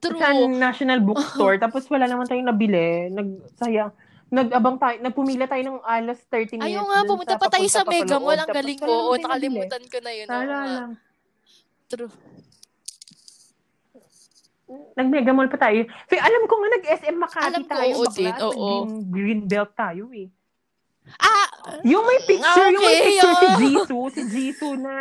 True. Sa National Bookstore. Tapos wala naman tayong nabili. Nagsayang. Nag-abang tayo, nagpumila tayo ng alas thirty minutes. Ayun nga, pumunta pa tayo sa Mega Mall. Ang galing ko. Nakalimutan ko na yun. Tara lang. True. Nag-Mega Mall pa tayo. So, alam ko nga, nag-S M Makati tayo. Alam ko, oo. Green Belt tayo eh. Ah! Yung may picture, yung may picture si Jisoo. Si Jisoo na.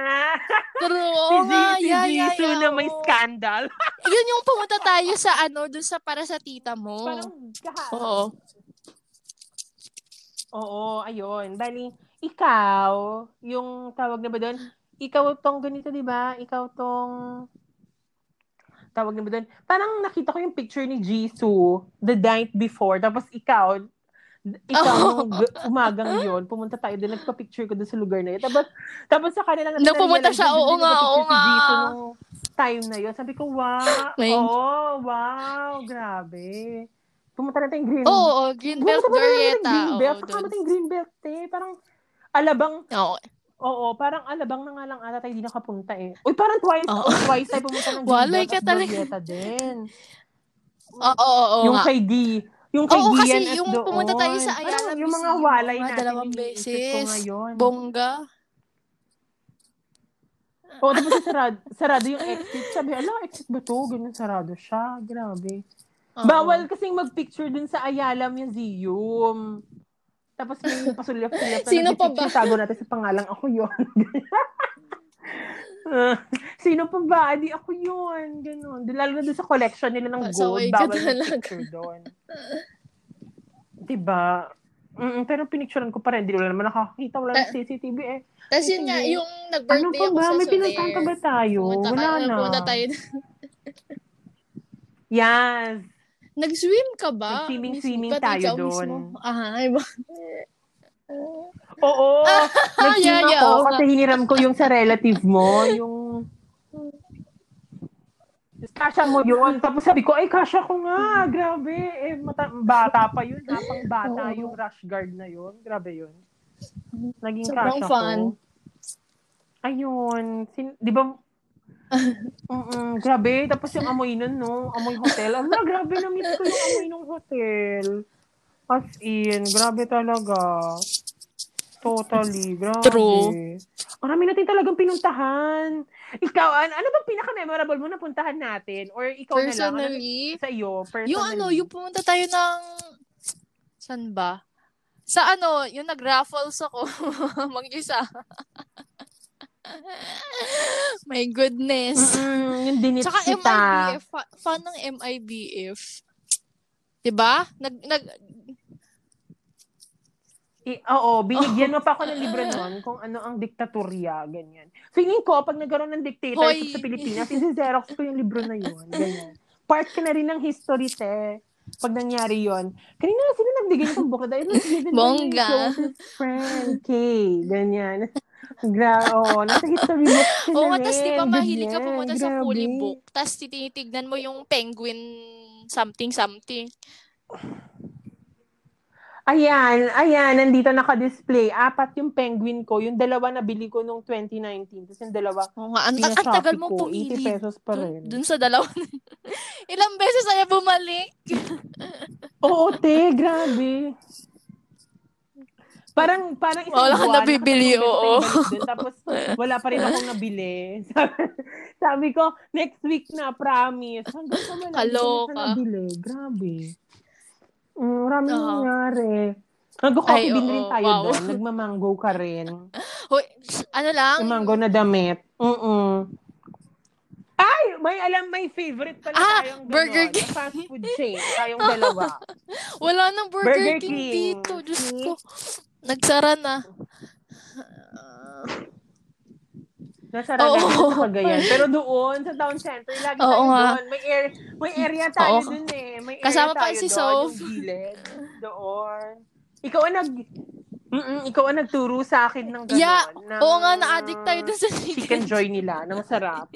True. Si Jisoo na may scandal. Yun yung pumunta tayo sa ano, dun sa para sa tita mo. Parang kaha. Oo. Oo, ayun. Dali, ikaw, yung tawag na ba doon? Ikaw tong ganito, di ba? Ikaw tong tawag na ba doon? Parang nakita ko yung picture ni Jisoo the night before. Tapos ikaw, ikaw oh. g- umagang yun. Pumunta tayo doon. Nagpa-picture ko doon sa lugar na yun. Tapos, tapos sa kanila, no, pumunta siya, oo nga, oo nga. Si Jisoo nung time na yun. Sabi ko, wow, oh, wow, grabe. Pumunta natin yung Green Belt. Oo, oh, Green Belt, Glorieta. Green Belt. Saka natin yung Green Belt, eh. Parang alabang. Oo. Oo, parang alabang na nga lang ata tayo di nakapunta, eh. Uy, parang twice, oh. Oh, twice tayo pumunta ng Green Belt at Glorieta din. Oo, oo, oo. Yung kay D. Yung kay Giyan at doon. Oo, kasi yung pumunta tayo sa Ayala. Yung mga walay natin. Dalawang beses. Bongga. Oo, tapos sarado, sarado yung exit. Sabi, ala, exit ba to? Ganun, sarado siya. Grabe. Oh. Bawal kasing mag-picture dun sa Ayala Museum. Tapos may pasulap-sulap na sino pa ba? Tago natin sa pangalang ako yun. uh, sino pa ba? Di ako yun. Ganun. Lalo na dun sa collection nila ng gold. So, wait, bawal mag-picture dun. Diba? Mm-mm, pero pinicturean ko pa rin. Hindi wala naman nakakakita. Wala na C C T V eh. Tapos yun nga, yung nag-birthday ano ako ba? Sa may pinuntahan ka ba tayo? Pumunta wala ka, na. Pumunta tayo. Yes. Nag-swim ka ba? Nag-swimming-swimming tayo doon. Aha, iba. Oo. Nag-swim yeah, yeah, ako okay. Kasi hiniram ko yung sa relative mo. Yung... Kasha mo yun. Tapos sabi ko, ay, kasha ko nga. Grabe. Eh, mata- bata pa yun. Napang bata yung rash guard na yun. Grabe yun. Naging so, kasha ko. Ayun. Sin- Di ba... Mm-mm, grabe, tapos yung amoy nun, no? Amoy hotel. Ano, grabe, na-miss ko yung amoy ng hotel. As in, grabe talaga. Totally, grabe. True. Marami natin talagang pinuntahan. Ikaw, an- ano bang pinaka-memorable mo na puntahan natin? Or ikaw personally, na lang? Ano, sa iyo, personally? Yung ano, yung pumunta tayo ng... San ba? Sa ano, yung nag-raffles ako. Mag-isa. My goodness. Mm, yung dinit tsaka kita. M I B F. Fa- fan ng M I B F. Diba? Nag, nag... I, oo, binigyan oh. mo pa ako ng libro nun kung ano ang diktatorya, ganyan. Feeling ko, pag nagkaroon ng dictatorship sa Pilipinas, isi-xerox ko yung libro na yun. Ganyan. Part ka na rin ng history, te. Pag nangyari yun. Kanina na sila nagbigay ng book. Bongga. Friend, Kay. Ganyan. Grabe, oo. Nasa history book ka na rin. Oo, tapos di ba mahilig ka pumunta grabe. Sa fully book. Tapos tinitignan mo yung penguin something-something. Ayan, ayan. Nandito naka-display. Apat yung penguin ko. Yung dalawa nabili ko noong twenty nineteen. Tapos yung dalawa oh, pinasapi ko. Ang tagal mo pumili. eighty pesos pa rin. Dun, dun sa dalawa. Ilang beses ay bumalik. Oo, te. Grabe. Parang, parang isang wala buwan. Wala nabibili, oo. Tapos, wala pa rin akong nabili. Sabi, sabi ko, next week na, promise. Hanggang sa wala. Kaloka. Hindi na nabili. Grabe. Mm, marami uh-huh. nangyari. Nag-coffee rin tayo wow. doon. Nagmamango ka rin. Hoy, ano lang? Mango na damit. Mm-mm. Ay, may alam, may favorite pala ah, tayong Burger King. Fast food chain, tayong dalawa. Wala nang Burger, Burger King, King dito. Diyos King. Ko. Nagsara na. Uh, Nasara oh, na dito sa Cagayan. Pero doon, sa town center, lagi oh, tayo nga. Doon. May, er- may area tayo oh. doon eh. May kasama area tayo pa si Soph. Doon. Ikaw ang nag... Mm-mm, ikaw ang nagturo sa akin ng gano'n. Yeah, ng... oo nga, na-addict tayo dun sa chicken, chicken joy nila. Nang sarap.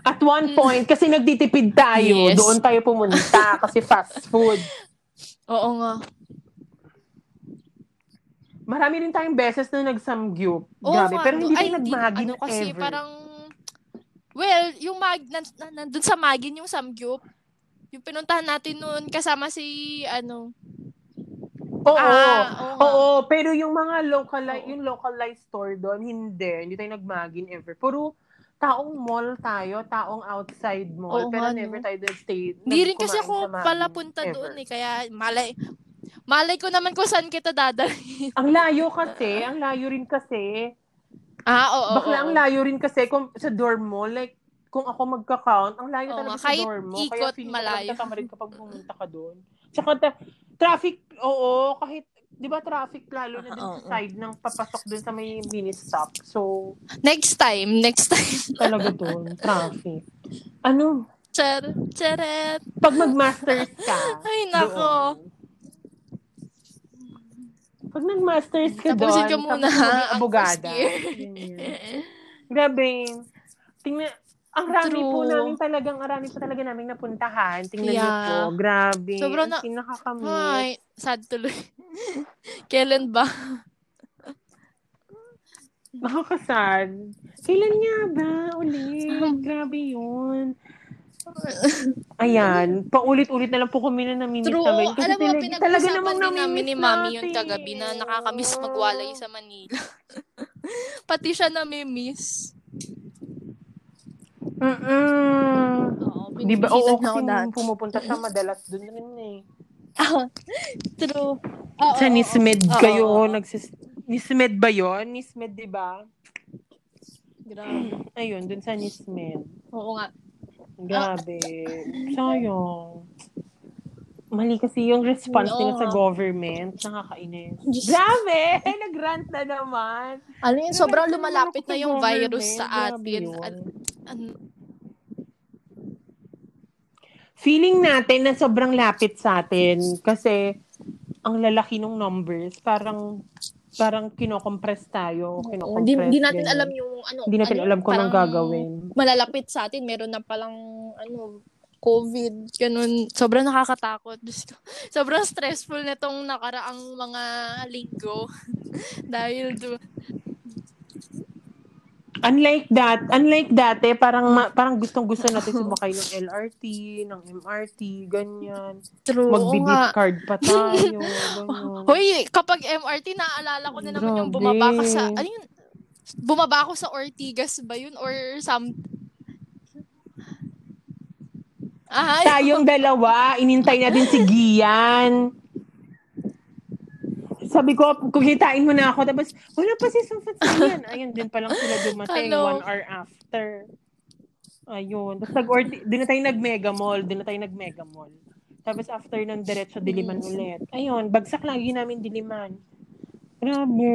At one point, kasi nagtitipid tayo, yes. doon tayo pumunta kasi fast food. Oo nga. Marami rin tayong beses na nagsamgyup. Oh, grabe. Pero hindi tayo nagmagin ano, kasi ever. Parang, well, yung mag, nandun sa magin yung samgyup, yung pinuntahan natin noon kasama si, ano, Oo. Ah, oo, oo, pero yung mga localized, yung localized store doon, hindi, hindi tayo nagmagin ever. Puro taong mall tayo, taong outside mall, oo, pero ano. Never tayo doon stay. Hindi rin kasi ako pala punta ever. Doon eh, kaya malay, malay ko naman kung saan kita dadalhin. Ang layo kasi, ang layo rin kasi. Ah, oo. Bakla oo. Ang layo rin kasi kung, sa dorm mo, like, kung ako magka-count, ang layo talaga sa dorm mo. Ikot, kaya feeling malayo. Ka tamarin kapag pumunta ka doon. Tsaka ta- traffic, oo, kahit, di ba traffic lalo na doon sa side ng papasok doon sa may mini stop. So, next time, next time. Talaga doon, traffic. Ano? Char, charet. Pag mag-masters ka. Ay, nako. Doon. Pag nag-masters ka doon, tapusin ka muna, ha? Abogada. Grabe. Tingnan, ang rami True. po namin talagang, ang rami po talaga namin napuntahan. Tingnan yeah. niyo po. Grabe. Sobrang na... Sinakakami. Ay, sad tuloy. Kailan ba? Nakakasad. Kailan nga ba? Ulit. Grabe yun. Ayan. Paulit-ulit na lang po kami na naminis True. namin. Kasi alam mo, pinag-usapan din namin ni Mami natin. Yung kagabi na nakakamiss magwalay sa Manila. Pati siya namimiss. Mm-mm. Oo, diba, oo, kasi nung pumupunta siya madalas doon rin eh. Oh, true. Oh, sa Nismed oh, kayo, oh, oh. Nagsis- Nismed ba yun? Nismed, diba? Grabe. Ayun, doon sa Nismed. Oo nga. Grabe. Oh. Sayang. Mali kasi yung response no. nila sa government. Nakakainis. Just... Grabe! Nag-rant na naman. Ano yun? Sobrang lumalapit na yung virus sa atin. An- an- Feeling natin na sobrang lapit sa atin kasi ang lalaki ng numbers. Parang parang kinocompress tayo. Hindi oh, natin ganun. alam yung ano. Hindi natin ano, alam kung anong gagawin. Malalapit sa atin. Meron na palang ano... COVID, ganun. Sobrang nakakatakot. Sobrang stressful na itong nakaraang mga linggo. Dahil do... Unlike that, unlike dati, parang ma- parang gustong-gusto natin sumakay ng L R T, ng M R T, ganyan. True. Mag-debit card pa tayo. Hoy, kapag M R T, naaalala ko na naman Grabe. yung bumaba ka sa... Ano yun? Bumaba ako sa Ortigas ba yun? Or some... Ay, tayong dalawa, inintay natin si Giyan. Sabi ko, kukitain mo na ako. Tapos, wala pa si Sophia. Ayun, din palang sila dumating one hour after. Ayun. Tapos, nag-orti- doon na tayo nag-mega mall. Doon na tayo nag-mega mall. Tapos, after ng diretso, Diliman ulit. Ayun, bagsak lagi namin Diliman. Grabe.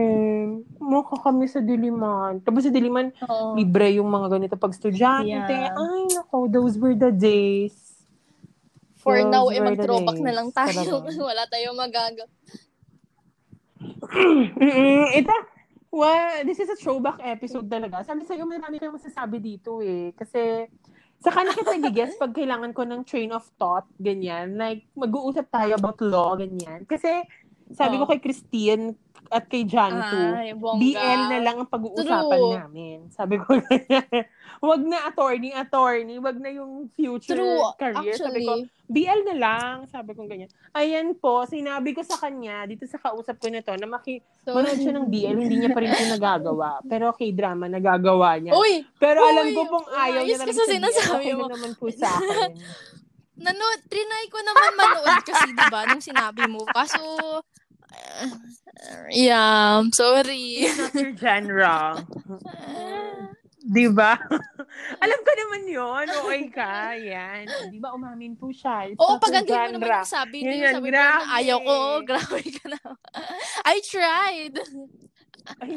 Mukha kami sa Diliman. Tapos sa Diliman, oh. libre yung mga ganito pag estudyante. Yeah. Ay, nako, those were the days. For those now, eh, mag-throwback na lang tayo. Wala tayong magagawa. Ito, well, this is a throwback episode talaga. Sabi sa'yo, marami kayong masasabi dito eh. Kasi, saka nakit nag-guess pag kailangan ko ng train of thought, ganyan. Like, mag-uusap tayo about law, ganyan. Kasi, sabi oh. ko kay Christine at kay John ah, too, B L na lang ang pag-uusapan True. namin. Sabi ko, wag na attorney, attorney, wag na yung future True. career. Actually, sabi ko, B L na lang. Sabi ko ganyan. Ayan po, sinabi ko sa kanya, dito sa kausap ko na to, na maki- so, manood siya ng B L, hindi niya pa rin ito nagagawa. Pero okay, drama, nagagawa niya. Uy, pero uy, alam ko pong ayaw niya na rin sa B L. Ako na naman po sa akin. Nanood, trinay ko naman manood kasi, diba, nung sinabi mo. Kaso, uh, yeah, I'm sorry. It's not your genre. Diba? Alam ko naman yun. Okay ka, yan. Diba, umamin po siya. It's Oo, pag hindi mo naman yung sabi. Yan, yan, sabi grabe. Ko, ayaw ko, grabe ka na. I tried. Ay,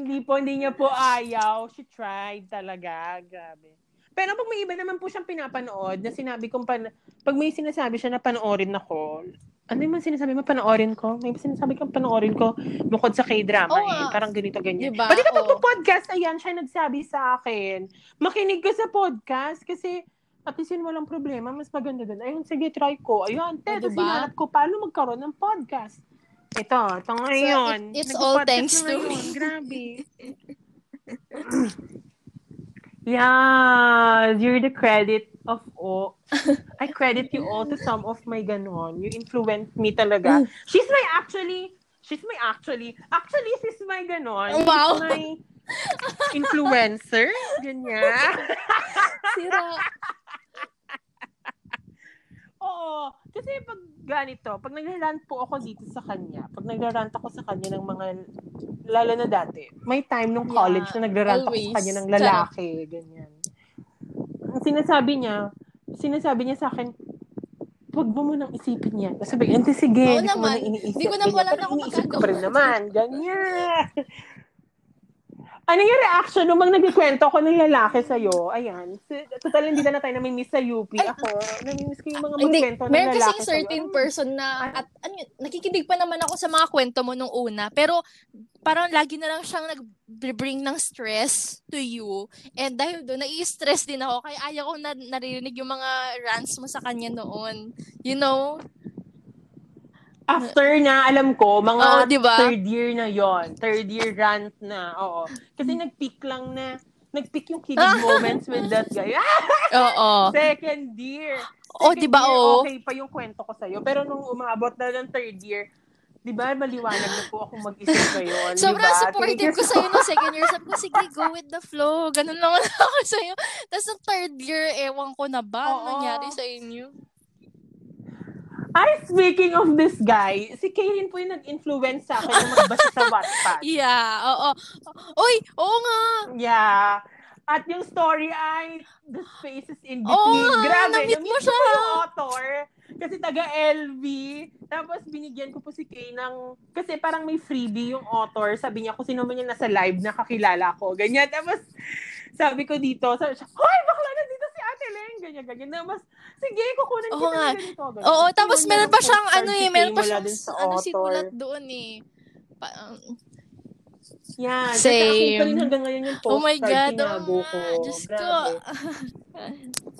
hindi po, hindi niya po ayaw. She tried talaga. Grabe. Pero pag may iba naman po siyang pinapanood, na sinabi kong, pan- pag may sinasabi siya na panoorin ako, ano yung sinasabi mo, panoorin ko? May sinasabi kang panoorin ko bukod sa K-drama. Oh, eh. Parang ganito-ganyan. Diba? Pati kapag oh. podcast, ayan, siya nagsabi sa akin, makinig ka sa podcast kasi at least yun walang problema, mas maganda doon. Ayun, sige, try ko. Ayun, te, diba? Sinanap ko paano magkaroon ng podcast. Ito, ito ngayon. So, it, it's all thanks to me. Grabe. Yeah, you're the credit of all. I credit you all to some of my ganon. You influenced me talaga. She's my actually, she's my actually, actually, she's my ganon. Wow. She's my influencer. Ganyan. Sira. Oo. Kasi pag ganito, pag nag-rant po ako dito sa kanya, pag nag-rant ako sa kanya ng mga, lalo na dati, may time nung college yeah, na nag-rant ako sa kanya ng lalaki. Ganyan. Sinasabi niya, sinasabi niya sa akin, huwag mo munang isipin yan. Sabi, ante sige, hindi ko munang iniisip. Hindi ko na wala na akong magagawa. Pero naman, ganyan. Ano yung reaction nung mag nagkikwento ko ng lalaki sa'yo? Ayan. Total, hindi na tayo namimiss sa U P. Ako, namimiss ko yung mga magkwento ng lalaki sa'yo. Meron kasing certain person na, at ano, nakikinig pa naman ako sa mga kwento mo nung una. Pero, parang lagi na lang siyang nag-bring ng stress to you. And dahil doon, nai-stress din ako. Kaya ayaw ko na narinig yung mga rants mo sa kanya noon. You know? After na, alam ko, mga oh, diba? third year na yon, third year rant na, oo. Kasi nag-peak lang na, nag-peak yung kidding moments with that guy. Oo. Second year. Second oh, diba, year, oh. Okay pa yung kwento ko sa'yo. Pero nung umabot na ng third year, diba, maliwanag na po akong mag-isip ngayon. Sobrang diba? Supportive ko sa'yo nung second year. Sabi ko, sige, go with the flow. Ganun lang ako sa'yo. Tapos nung third year, ewan ko na ba, ano nangyari sa inyo? Ay, speaking of this guy, si Kaylin po yung nag-influence sa akin yung magbasa sa Wattpad. Yeah, oo. Uy, oo nga. Yeah. At yung story ay The Spaces in Between. Oh, grabe, na-meet mo siya. Yung author, kasi taga-L V. Tapos binigyan ko po si Kay ng, kasi parang may freebie yung author. Sabi niya, kung sino man yung nasa live, nakakilala ko. Ganyan. Tapos sabi ko dito, sabi siya, hoy, bakla na dito si Ate Leng. Ganyan, ganyan. Tapos, sige, kukunan kita na ganito. Ganyan. Oo, tapos ganyan, meron pa siyang, ano eh, meron pa siyang, ano, sigulat doon eh. Pa, um, yan. Same. Kasi hanggang ngayon yung postcard, oh my God, tinago oh, ko. Diyos ko.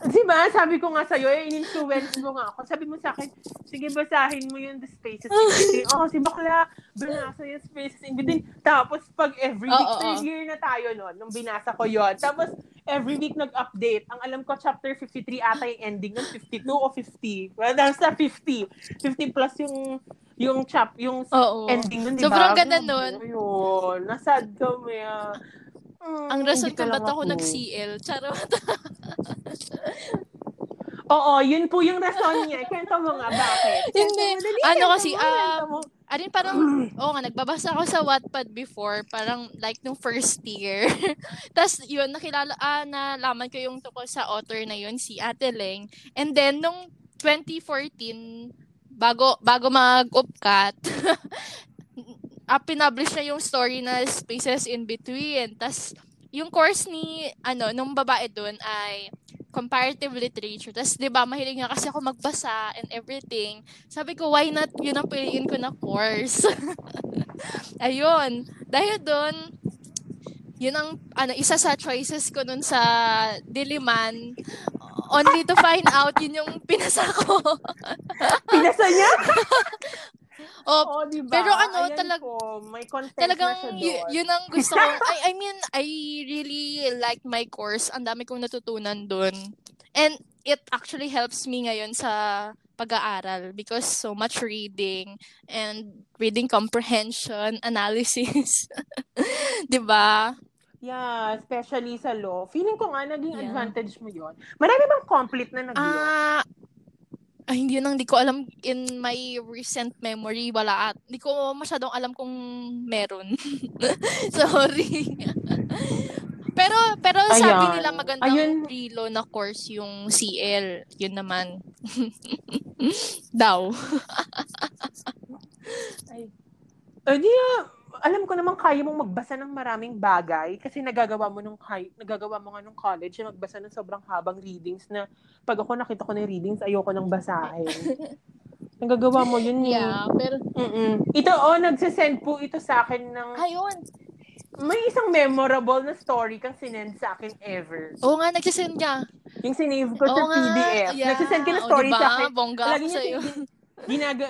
Diba, sabi ko nga sa'yo, eh, in-influence mo nga ako. Sabi mo sa akin, sige, basahin mo yung The Spaces in Between. Oo, oh, si bakla, binasa yung Spaces in Between. Tapos, pag every week, oh, oh, oh. year na tayo nun, nung binasa ko yon. Tapos, every week nag-update. Ang alam ko, chapter fifty-three ata yung ending ng fifty-two o fifty. Well, nasa fifty. fifty plus yung yung chap, yung oh, oh. ending nun, di ba? Sobrang ganda nun. Ayun, nasad kami. Uh, mm, ang rason ko ba't ako nag-C L? Charot. Oo, yun po yung rason niya. Kwento mo nga, bakit? Hindi. Ano kasi, um, arin parang, oo nga, nagbabasa ako sa Wattpad before, parang like nung first year. Tapos yun, nakilala, ah, nalaman ko yung tukol sa author na yun, si Ate Leng. And then, nung twenty fourteen, Bago bago mag-upcut, ah, pinablish na yung story na Spaces in Between. Tapos, yung course ni, ano, nung babae dun ay comparative literature. Tapos, di ba, mahilig nga kasi ako magbasa and everything. Sabi ko, why not? Yun ang piliin ko na course. Ayun. Dahil dun, yun ang, ano, isa sa choices ko nun sa Diliman. Only to find out, yun yung pinasa ko. Pinasa niya? Oh, oh, diba? Pero ano, talag- po, may talagang y- yun ang gusto ko. I, I mean, I really like my course. Ang dami kong natutunan dun. And it actually helps me ngayon sa pag-aaral because so much reading and reading comprehension, analysis. Diba? Yeah, especially sa law. Feeling ko nga naging yeah. advantage mo yon. Marami bang complete na nag-law? Ah, uh, hindi yun ang di ko alam. In my recent memory, wala at. Di ko masyadong alam kung meron. Sorry. pero pero Ayan. Sabi nila magandang Ayun. Pre-law na course yung C L. Yun naman. Daw. Ay. Ay, yeah. Alam ko naman kaya mong magbasa ng maraming bagay kasi nagagawa mo nung nagagawa mo nga nung college yung magbasa ng sobrang habang readings na pag ako nakita ko na yung readings ayoko nang basahin. Nagagawa mo yun eh. Yeah, pero... Mm-mm. Ito, oh, nagsisend po ito sa akin ng... Ayun! May isang memorable na story kang sinend sa akin ever. Oo nga, nagsisend niya. Yung sinave ko sa P D F. Yeah. Nagsisend ka na story, o, diba? Sa akin. Bongga ako sa'yo. Ginaga...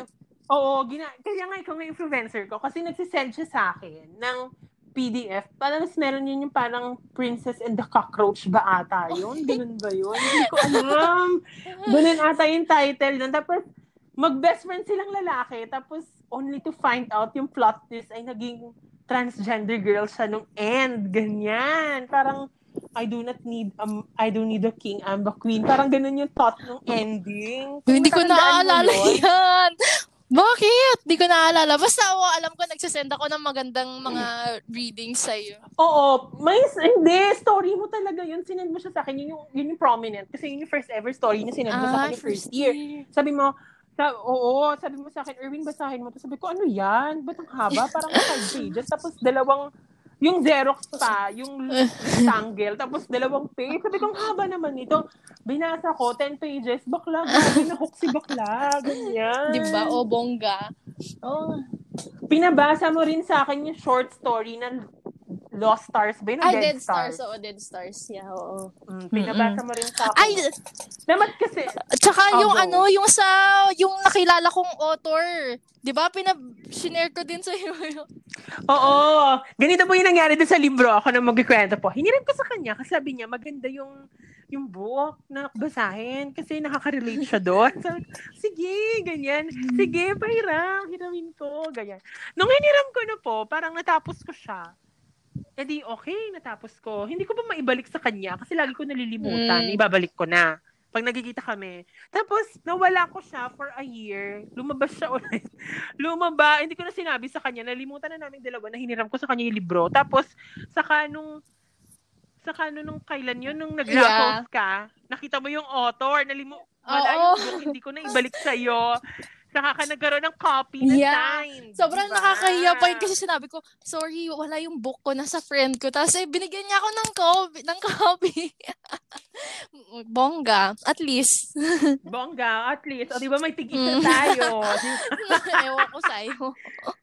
Oo, gina... kaya nga ikaw nga influencer ko kasi nagsisend siya sa akin ng P D F. Parang meron yun yung parang Princess and the Cockroach ba ata yun? Ganun ba yun? Hindi ko alam. Ganun ata yung title nun. Tapos, mag-best friend silang lalaki. Tapos, only to find out yung plot twist ay naging transgender girl siya nung end. Ganyan. Parang, I do not need, um, I don't need a king, I'm a queen. Parang ganun yung thought nung ending. Kung hindi ko naaalala yan. Bakit? Hindi ko naaalala. Basta ako, alam ko, nagsasend ako ng magandang mga readings sa'yo. Oo. May, hindi. Story mo talaga yun. Sinend mo siya sa akin. Yun yung, yun yung prominent. Kasi yun yung first ever story na sinend mo ah, sa akin first year. year. Sabi mo, sa, oo, sabi mo sa akin, Erwin, basahin mo. Tapos sabi ko, ano yan? Ba't ang haba? Parang five pages. Tapos dalawang, yung Xerox pa, yung rectangle, tapos dalawang page. Sabi ko, haba naman nito. Binasa ko, ten pages, bakla. Binahook si bakla. Ganyan. Diba? O, bongga. Oh. Pinabasa mo rin sa akin yung short story na Lost Stars ba yun? Ay, Dead, Dead Stars. Stars. Oo, Dead Stars. Yeah, oo. Mm, pinabasa mm-mm. mo rin sa akin. Ay! Namat kasi. Tsaka oh, yung go. Ano, yung sa, yung nakilala kong author. Diba? Pinab-share ko din sa iyo. Oo. Ganito po yung nangyari doon sa libro. Ako na magkikwento po. Hiniram ko sa kanya kasi sabi niya, maganda yung yung book na basahin kasi nakaka-relate siya doon. So, sige, ganyan. Sige, pahiram. Hiramin po. Ganyan. Nung hiniram ko na po, parang natapos ko siya. E di, okay, natapos ko. Hindi ko ba maibalik sa kanya kasi lagi ko nalilimutan. Mm. Ibabalik ko na. Pag nagkikita kami. Tapos, nawala ko siya for a year. Lumabas siya ulit. Lumaba. Hindi ko na sinabi sa kanya. Nalimutan na namin dalawa na hiniram ko sa kanya yung libro. Tapos, saka nung, saka nung kailan yun, nung nag-raffles yeah. ka, nakita mo yung author, nalimutan. Wala yung book, hindi ko na ibalik sa'yo. Saka ka nagkaroon ng copy na yeah. signed. Sobrang diba? Nakakahiya pa yun kasi sinabi ko, sorry, wala yung book ko, nasa friend ko. Tapos eh, binigyan niya ako ng copy. Ng copy. Bongga, at least. Bongga, at least. O diba may tig-isa mm. tayo. Ewan ko sa'yo.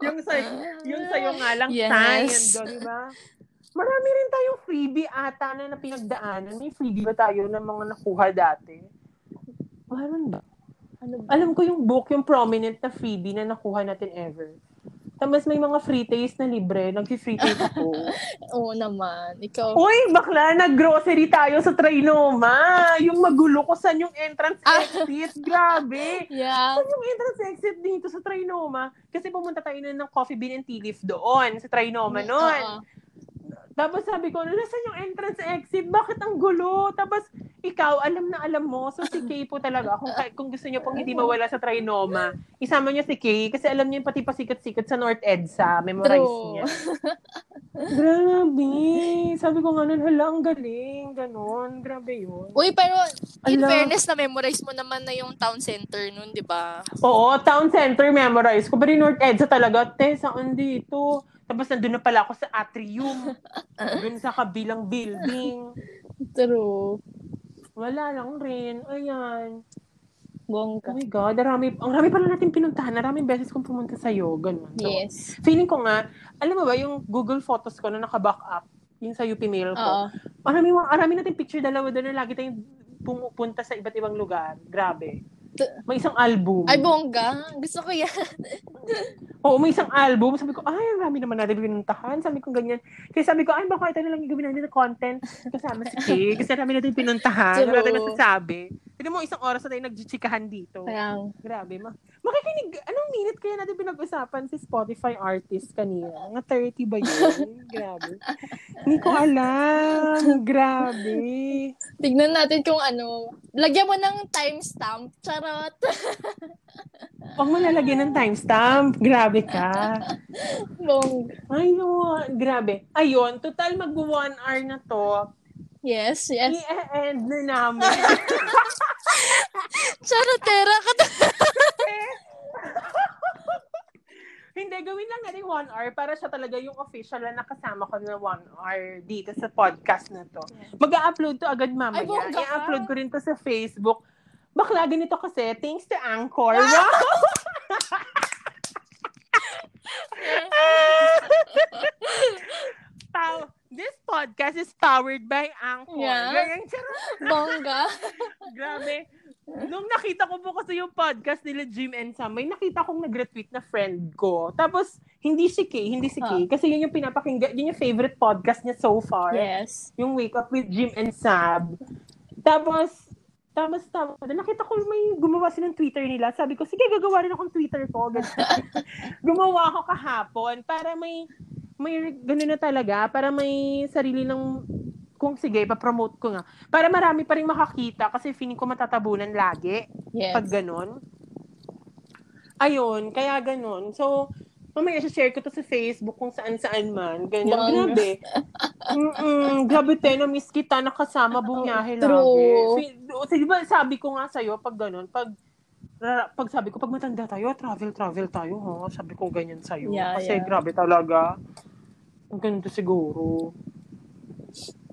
yung, sa- yung sa'yo nga lang yes. signed. O diba? Marami rin tayong freebie ata na napinagdaanan. May freebie ba tayo ng mga nakuha dati? Parang ba? Alam ko yung book, yung prominent na freebie na nakuha natin ever. Tapos may mga free taste na libre. Nag-free taste ako. Oo naman. Ikaw. Uy, bakla, nag-grocery tayo sa Trinoma. Yung magulo ko, saan yung entrance exit? Grabe. Yeah. Saan yung entrance exit dito sa Trinoma? Kasi pumunta tayo na ng Coffee Bean and Tea Leaf doon, sa Trinoma noon. Uh-huh. Tapos sabi ko, nasan yung entrance exit? Bakit ang gulo? Tapos ikaw, alam na alam mo. So si Kay po talaga, kung, kung gusto niyo pong hindi mawala sa Trinoma, isama niyo si Kay kasi alam niyo yung pati pasikat-sikat sa North EDSA. Memorize true. Niya. Grabe. Sabi ko nga nun, hala, ang galing. Ganon. Grabe yun. Uy, pero in alam. Fairness, na-memorize mo naman na yung town center nun, di ba? Oo, town center memorize ko. Pero yung North EDSA talaga, te, saan dito? Tapos nandun na pala ako sa atrium. Dun sa kabilang building. True. Wala lang rin. Ayan. Bongka. Oh my God. Arami, ang rami pala natin pinuntahan. Maraming beses kong pumunta sa'yo. Ganun. So, yes. Feeling ko nga, alam mo ba, yung Google Photos ko na naka-back up, yung sa U P Mail ko. Arami, arami natin picture dalawa doon na lagi tayong pumupunta sa iba't ibang lugar. Grabe. May isang album. Ay, bongga. Gusto ko yan. Oo, may isang album. Sabi ko, ay, marami naman natin pinuntahan. Sabi ko, ganyan. Kaya sabi ko, ay, baka ito na lang gawin natin na content kasama si Kay. Kasi marami natin pinuntahan. Marami natin nasasabi. Sabi mo, isang oras na tayo nagchichikahan dito. Parang. Grabe. Ma- makikinig, anong minute kaya natin pinag-usapan si Spotify artist kanina? Nga thirty ba yun? Grabe. Hindi ko alam. Grabe. Tignan natin kung ano. Lagyan mo ng timestamp. Charot. Huwag mo nalagyan ng timestamp. Grabe ka. Long. Ayun. Grabe. Ayun. Total mag-one hour na to. Yes, yes. I-end na namin. Charotera ka to. Hindi, gawin lang natin one hour para siya talaga yung official na nakasama ko na one hour dito sa podcast na to. Mag-upload to agad mamaya. Ay, i-upload ko rin to sa Facebook. Bakla, ganito kasi, thanks to Anchor. Wow! podcast is powered by Anchor. Yeah. Ganyan, charot. Bongga. Grabe. Nung nakita ko po kasi yung podcast nila Jim and Sam, may nakita kong nag-retweet na friend ko. Tapos, hindi si Kay, hindi si Kay. Huh. Kasi yun yung pinapakinggan, yun yung favorite podcast niya so far. Yes. Yung Wake Up with Jim and Sam. Tapos, Tapos, tapos, nakita ko may gumawa silang Twitter nila. Sabi ko, sige, gagawa rin akong Twitter ko. Gumawa ako kahapon para may, may ganun na talaga, para may sarili ng, kung sige, papromote ko nga. Para marami pa rin makakita kasi feeling ko matatabunan lagi. Yes. Pag ganun. Ayun, kaya ganun. So, mamaya share ko to sa Facebook kung saan-saan man. Ganyan, Mom. Grabe. Mm-mm, grabe tayo, na-miss kita, nakasama, bunyahe lagi. So, diba, sabi ko nga sa'yo, pag ganun, pag, pag sabi ko, pag matanda tayo, travel, travel tayo, ha? Sabi ko ganyan sa'yo. Yeah, kasi yeah. Grabe talaga. Ang ganito siguro.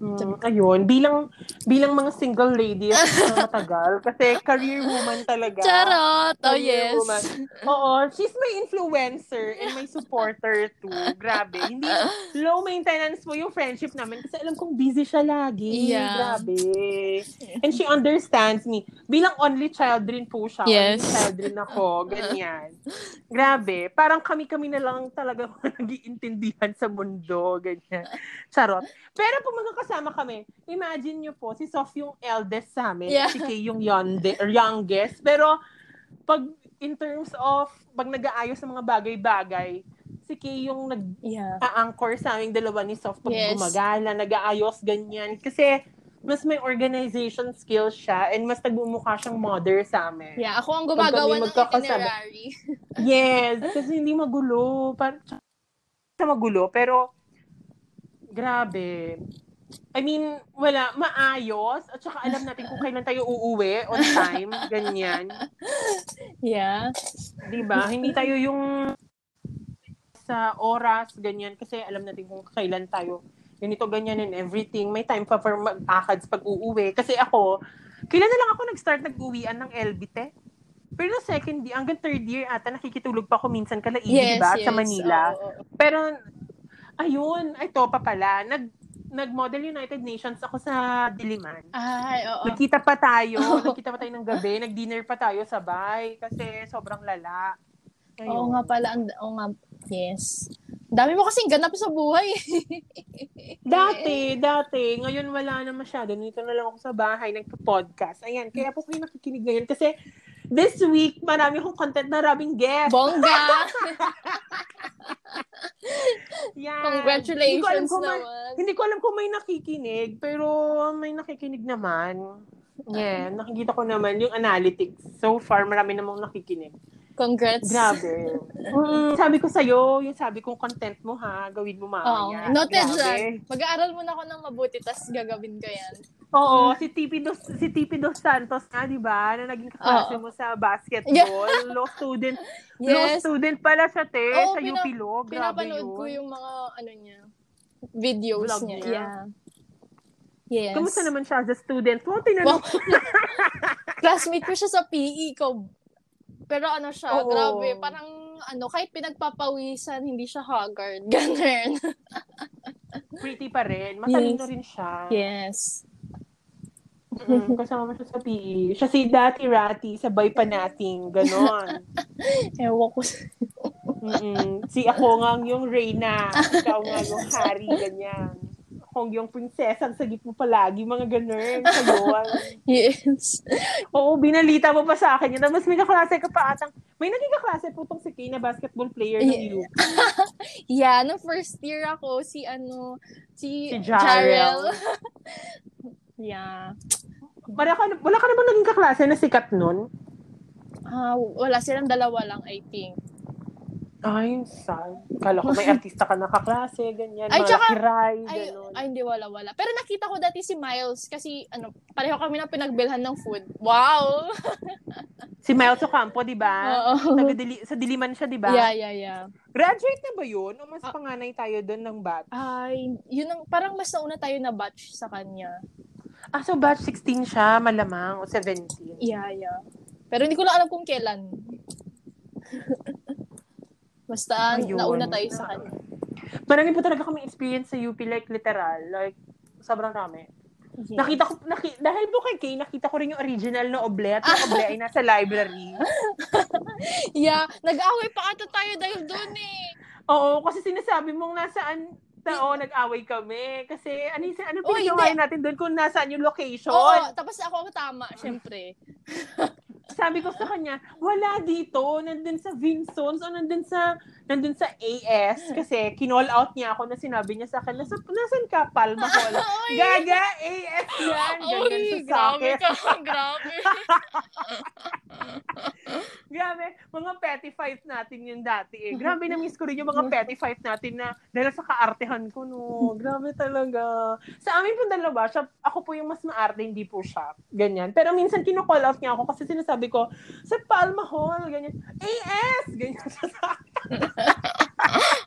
Mm, ayun, bilang bilang mga single ladies na matagal, kasi career woman talaga. Charot! Oh, yes. Woman. Oo, she's my influencer and my supporter too. Grabe. Hindi, low maintenance po yung friendship namin kasi alam kong busy siya lagi. Yeah. Grabe. And she understands me. Bilang only child rin po siya. Yes. Only child rin ako. Ganyan. Grabe. Parang kami-kami na lang talaga nag-iintindihan sa mundo. Ganyan. Charot. Pero po magkakasama kami, imagine nyo po, si Sof yung eldest sa amin, yeah. Si Kay yung yonde, youngest, pero pag in terms of, pag nag-aayos ng mga bagay-bagay, si Kay yung nag-a-anchor sa aming dalawa ni Sof pag yes. Gumagala, nag-aayos, ganyan. Kasi mas may organization skills siya and mas nagmumukha siyang mother sa amin. Yeah, ako ang gumagawa ng itinerary. Yes, kasi hindi magulo. Parang sa magulo, pero grabe. I mean, wala, maayos. At saka alam natin kung kailan tayo uuwi on time. Ganyan. Yeah. Diba? Hindi tayo yung sa oras, ganyan. Kasi alam natin kung kailan tayo. Ganito, ganyan and everything. May time pa for mag-akads pag uuwi. Kasi ako, kailan na lang ako nag-start nag-uwian ng L B T? Pero no second year, hanggang third year ata, nakikitulog pa ako minsan kalain, yes, diba? Yes, sa Manila. Oh, oh. Pero ayun, ito pa pala. Nag, nag-model United Nations ako sa Diliman. Ay, oo. Nakita pa tayo. Nakita pa tayo ng gabi. Nag-dinner pa tayo sabay. Kasi sobrang lala. Ayun. Oo nga pala. Oo nga. Yes. Dami mo kasing ganap sa buhay. dati, dati. Ngayon wala na masyado. Nito na lang ako sa bahay. Nagpo-podcast. Ayan. Kaya po kayo nakikinig ngayon. Kasi this week, marami akong content na maraming guests. Bongga! Yeah. Congratulations hindi naman. May, hindi ko alam kung may nakikinig, pero may nakikinig naman. Yeah, nakikita ko naman yung analytics. So far, marami namang nakikinig. Congrats. Grabe. Mm, sabi ko sa'yo, yung sabi kong content mo ha, gawin mo mamaya. Oh, noted yan. Mag-aaral muna ako ng mabuti, tas gagawin ko yan. Oo, si Tpi do, si Tpi do Santos nga, di ba? Na naging kaklase mo sa basketball. Yeah. Law student. Yes. Law student pala siya, te. Oh, sa pinap- U P Law. Grabe pinapanood yun. Ko yung mga, ano niya, videos vlog niya. niya. Yeah. Yes. Kamusta naman siya as a student? Wow, tinanong. Classmate ko siya sa P E ko. Pero ano siya, oo. Grabe. Parang, ano, kahit pinagpapawisan, hindi siya haggard. Ganun. Pretty pa rin. Matalino yes. Rin siya. Yes. Mm-hmm. Kasama mo siya sa P E. Siya si Dati Rati, sabay pa nating. Ganon. Ewan ko sa... Si ako nga yung Reyna. Ikaw nga yung Harry. Ganyan. Ako yung prinsesa. Ang sagip mo palagi. Mga ganon. Sayon. Yes. Oo, binalita mo pa sa akin. Yun. Mas may kaklase ka pa atang... May naging kaklase po itong si Kina, basketball player ng yeah. Luke. Yeah. No first year ako, si ano... Si, si Jarrell. Yeah. Para ka, wala ka namang naging kaklase na sikat nun? Uh, wala, silang dalawa lang, I think. Ay, sad. Kala ko may artista ka na kaklase, ganyan, ay, mga kiray, gano'n. Ay, hindi, wala, wala. Pero nakita ko dati si Miles kasi, ano, pareho kami na pinagbilhan ng food. Wow! Si Miles Ocampo, di ba? Oo. Sa Diliman siya, di ba? Yeah, yeah, yeah. Graduate na ba yun? O mas uh, panganay tayo dun ng batch? Ay, yun ang, parang mas nauna tayo na batch sa kanya. Ah, so batch sixteen siya, malamang, o seventeen. Yeah, yeah. Pero hindi ko lang alam kung kailan. Basta, ayun. Nauna tayo sa kanya. Marami po talaga kami experience sa U P, like, literal. Like, Sobrang rami. Yes. Nakita ko, naki, dahil po kay Kay, nakita ko rin yung original na oblet. Yung oblet ay nasa library. Yeah. Nag-away pa ata tayo dahil doon eh. Oo, kasi sinasabi mong nasaan, na, oh, nag-away kami. Kasi ano yung ano pinagawain natin doon kung nasaan yung location. Oo, tapos ako tama, syempre. Sabi ko sa kanya, wala dito, nandun sa Vinson's o nandun sa, nandun sa A S. Kasi kinall out niya ako na sinabi niya sa akin, nasa, nasan ka, Palma Hall? Gaga, A S yan. Ganyan sa sakit. Grabe ka, grabe. Mga petty fights natin yun dati eh. Grabe, na-miss ko rin yung mga petty fights natin na dahil sa kaartehan ko, no. Grabe talaga. Sa amin po dalawa, siya, ako po yung mas maarte, hindi po siya. Ganyan. Pero minsan kinocall out niya ako kasi sinasabi sabi ko, sa Palma Hall, ganyan. A S! Ganyan.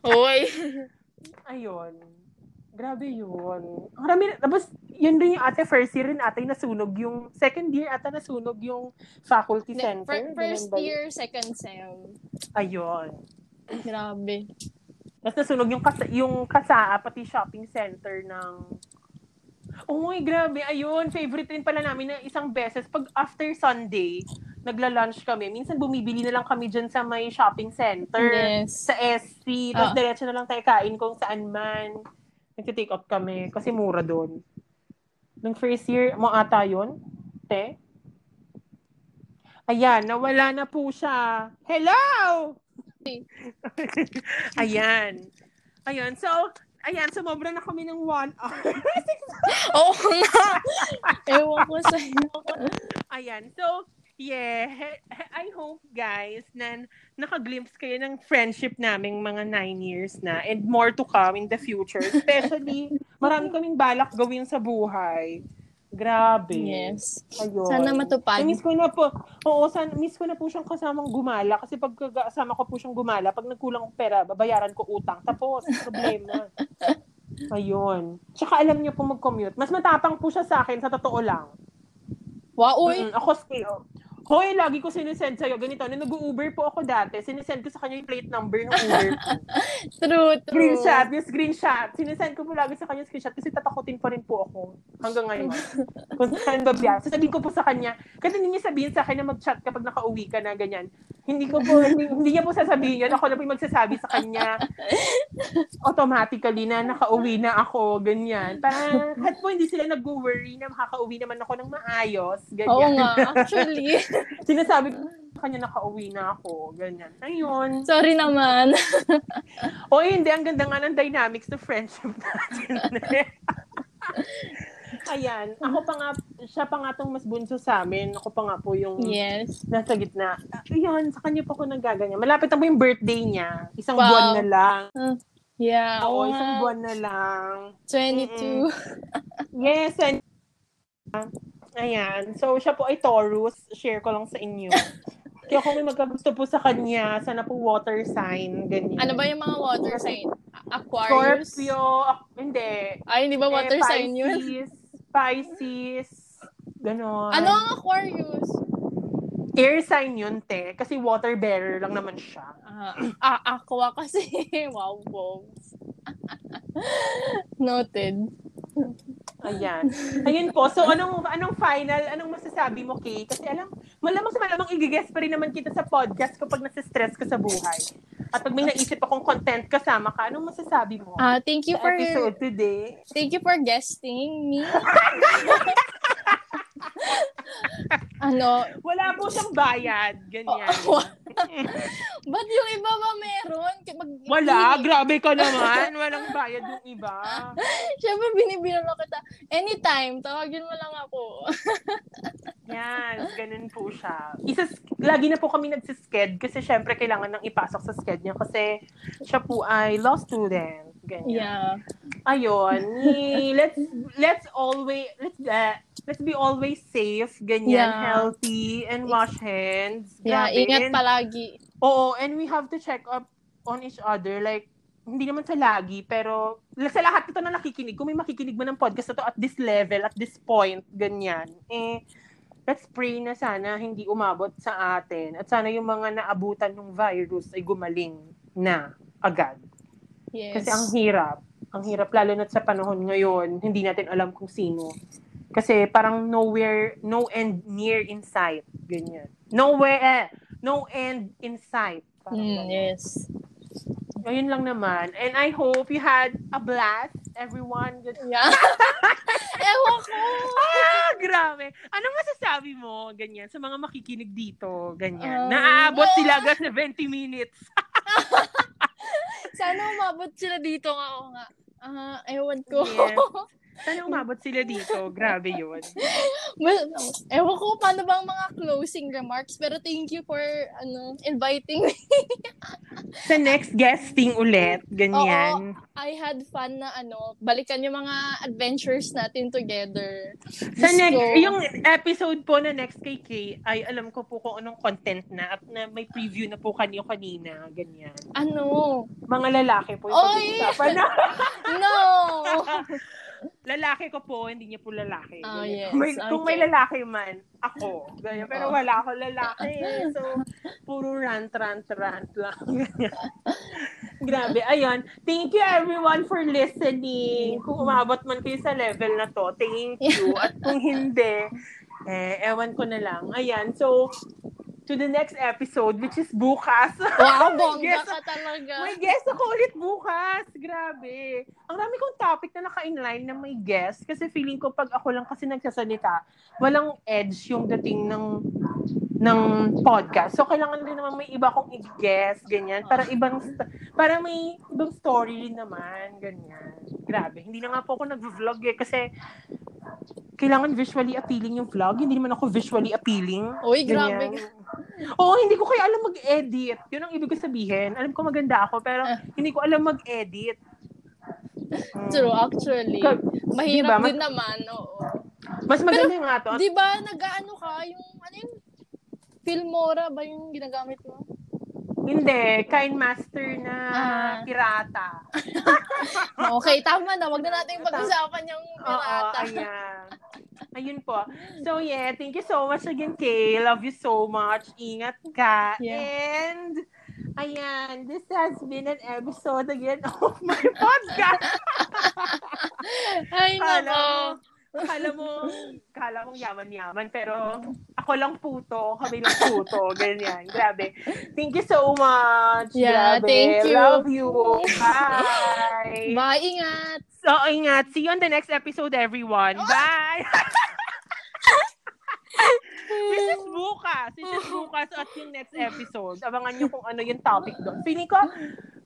Uy! Ayun. Grabe yun. Marami, tapos, yun rin yung ate, first year rin ate, nasunog yung, second year ata nasunog yung faculty center. The, first year, second sem. Ayun. Grabe. Tapos nasunog yung, kasa, yung kasaa, pati shopping center ng... Uy, grabe. Ayun, favorite rin pala namin na isang beses. Pag after Sunday, nagla-lunch kami. Minsan bumibili na lang kami dyan sa may shopping center. Yes. Sa S C. Tapos oh. Diretso na lang tayo kain kung saan man. Nag-take off kami kasi mura doon. Nung first year, mo ata yun? Te? Ayan, nawala na po siya. Hello! Ayan. Ayan, so... Ayan, sumobra na kami ng one hour. Oo nga. Ewan ko sa'yo. Ayan, so, yeah. I hope, guys, na nakaglimpse kayo ng friendship naming mga nine years na and more to come in the future. Especially, marami kaming balak gawin sa buhay. Grabe. Yes. Ayun. Sana matupad. Ay, miss ko na po. Oo, sana, miss ko na po siyang kasamang gumala. Kasi pag kasama ko po siyang gumala, pag nagkulang pera, babayaran ko utang. Tapos, problema. Ayun. Tsaka alam niyo po mag-commute. Mas matapang po siya sa akin, sa totoo lang. Wow, uy. Mm-hmm. Ako, scale. Hoy, lagi ko sinisend sa'yo. Ganito, nung nag-Uber po ako dati, sinisend ko sa kanya yung plate number ng Uber ko. True, true. Screenshot, yung screenshot. Sinisend ko po lagi sa kanya yung screenshot kasi tatakutin pa rin po ako hanggang ngayon. Kung saan ba biya. Sasabihin ko po sa kanya, kasi hindi niya sabihin sa akin na mag-chat kapag nakauwi ka na ganyan. Hindi ko po, hindi, hindi niya po sasabihin yun. Ako na po yung magsasabi sa kanya. Automatically na nakauwi na ako, ganyan. Para kahit po hindi sila nag-worry na makakauwi naman ako ng maayos, ganyan. Oo nga, actually. Sinasabi ko kanya nakauwi na ako, ganyan. Ayun. Sorry naman. O hindi, ang ganda nga ng dynamics ng friendship natin. Ayan, ako pa nga, siya pa nga tong mas bunso sa amin. Ako pa nga po yung yes. Nasa gitna. Ayun, sa kanya pa ako nagaganyan. Malapit na po yung birthday niya. Isang wow. buwan na lang. Uh, yeah. Oo, wow. Isang buwan na lang. twenty-two. Yes, and... Ayan. So, siya po ay Taurus. Share ko lang sa inyo. Kaya kung may magkagusto po sa kanya, sana po water sign, ganyan. Ano ba yung mga water sign? Aquarius? Scorpio. Uh, hindi. Ay, hindi ba water eh, Pisces, sign yun? Pisces. Pisces. Ganon. Ano ang Aquarius? Air sign yun, te. Kasi water bearer lang naman siya. Uh, ah, aqua kasi. Wow, bombs. Noted. Ayan. Ayan po. So, anong anong final, anong masasabi mo, Kay? Kasi alam, malamang sa malamang i-guess pa rin naman kita sa podcast kapag nasa-stress ka sa buhay. At pag may naisip akong content kasama ka, anong masasabi mo? Ah, uh, thank you for episode today. Thank you for guesting me. Ano? Wala po siyang bayad. Ganyan. Oh, oh. Ba't yung iba ba meron? Mag- Wala. Grabe ka naman. Walang bayad yung iba. Siyempre, binibilang ako ta. Anytime. Tawagin mo lang ako. Yan. Ganun po siya. Isa, lagi na po kami nagsisked kasi siyempre kailangan nang ipasok sa sked niya kasi siya po ay law student. Ganyan. Yeah. Ayun. Let's, let's always, let's, uh, let's be always safe, ganyan, yeah. Healthy, and wash hands. Yeah, grabe. Ingat palagi. Oo, and we have to check up on each other. Like, hindi naman sa lagi, pero sa lahat ito na nakikinig, kung may makikinig mo ng podcast na to at this level, at this point, ganyan, eh, let's pray na sana hindi umabot sa atin. At sana yung mga naabutan ng virus ay gumaling na agad. Yes. Kasi ang hirap. ang hirap lalo na sa panahon ngayon, hindi natin alam kung sino. Kasi parang nowhere, no end near in sight. Ganyan. Nowhere, eh, no end in sight. Mm, yes. Ayun lang naman. And I hope you had a blast, everyone. Yeah. Ewan ko. Ah, grabe. Anong masasabi mo, ganyan, sa mga makikinig dito, ganyan? Um, Naaabot yeah. sila agad sa twenty minutes. Sana umabot sila dito nga ako nga. Uh, ewan ko. Yes. Sana umabot sila dito. Grabe yun. Well, ewan ko, paano bang mga closing remarks? Pero thank you for ano inviting me. Sa next guesting ulit, ganyan. Oo, I had fun na ano, balikan yung mga adventures natin together. Sa Just next, go. Yung episode po na next kay Kay, ay alam ko po kung anong content na at na may preview na po kanyo kanina, ganyan. Ano? Mga lalaki po yung pag-uusapan na. No! Lalaki ko po, hindi niya po lalaki. Oh, yes. May, okay. Kung may lalaki man, ako. Ganyan. Pero wala ako lalaki. So, puro rant, rant, rant lang. Grabe. Ayun. Thank you everyone for listening. Kung umabot man kayo sa level na to, thank you. At kung hindi, eh, ewan ko na lang. Ayan. So, to the next episode, which is bukas. Wow, bongga ka talaga. May guest ako ulit bukas. Grabe. Ang dami kong topic na naka-inline na may guest. Kasi feeling ko pag ako lang kasi nagsasalita, walang edge yung dating ng ng podcast. So, kailangan din naman may iba kong i-guest. Ganyan. Para ibang, para may ibang story rin naman. Ganyan. Grabe. Hindi na nga po ako nag-vlog eh. Kasi kailangan visually appealing yung vlog. Hindi naman ako visually appealing. Uy, grabe. Oo, hindi ko kaya alam mag-edit. Yun ang ibig ko sabihin. Alam ko maganda ako, pero hindi ko alam mag-edit. Hmm. True, actually. Ka- mahirap diba? Din mas, naman, oo. Mas maganda pero, nga to. Di ba, nag-ano ka, yung, ano yung, Filmora ba yung ginagamit mo? Hindi, Kind Master na ah. pirata. Okay, tama na. Wag na natin pag-usapan yung pirata. Oo, ayan. Ayun po. So, yeah, thank you so much again, Kay. Love you so much. Ingat ka. Yeah. And, ayan, this has been an episode again of my podcast. Ay, nako. Kala mo, kala kong yaman-yaman, pero ako lang puto, kami lang puto, ganyan, grabe. Thank you so much. Yeah, grabe. Thank you. Love you. Bye. Bye, ingat. So, ingat. See you on the next episode, everyone. Oh. Bye. This is bukas. This is bukas at yung next episode. Abangan nyo kung ano yung topic doon. Feeling ko,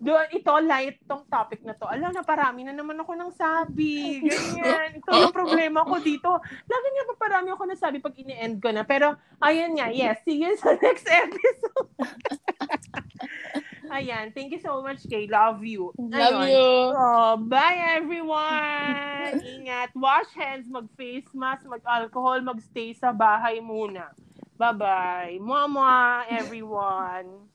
doon, ito, light tong topic na to. Alam na, parami na naman ako nang sabi. Ganyan. Ito yung problema ko dito. Lagi nga pa parami ako nasabi pag ini-end ko na. Pero, ayun nga, yes. See you sa next episode. Ayan. Thank you so much, Kay. Love you. Love ayun. You. Oh, bye, everyone. Ingat. Wash hands, mag-face mask, mag-alcohol, mag-stay sa bahay muna. Bye-bye. Mwah-mwah, everyone.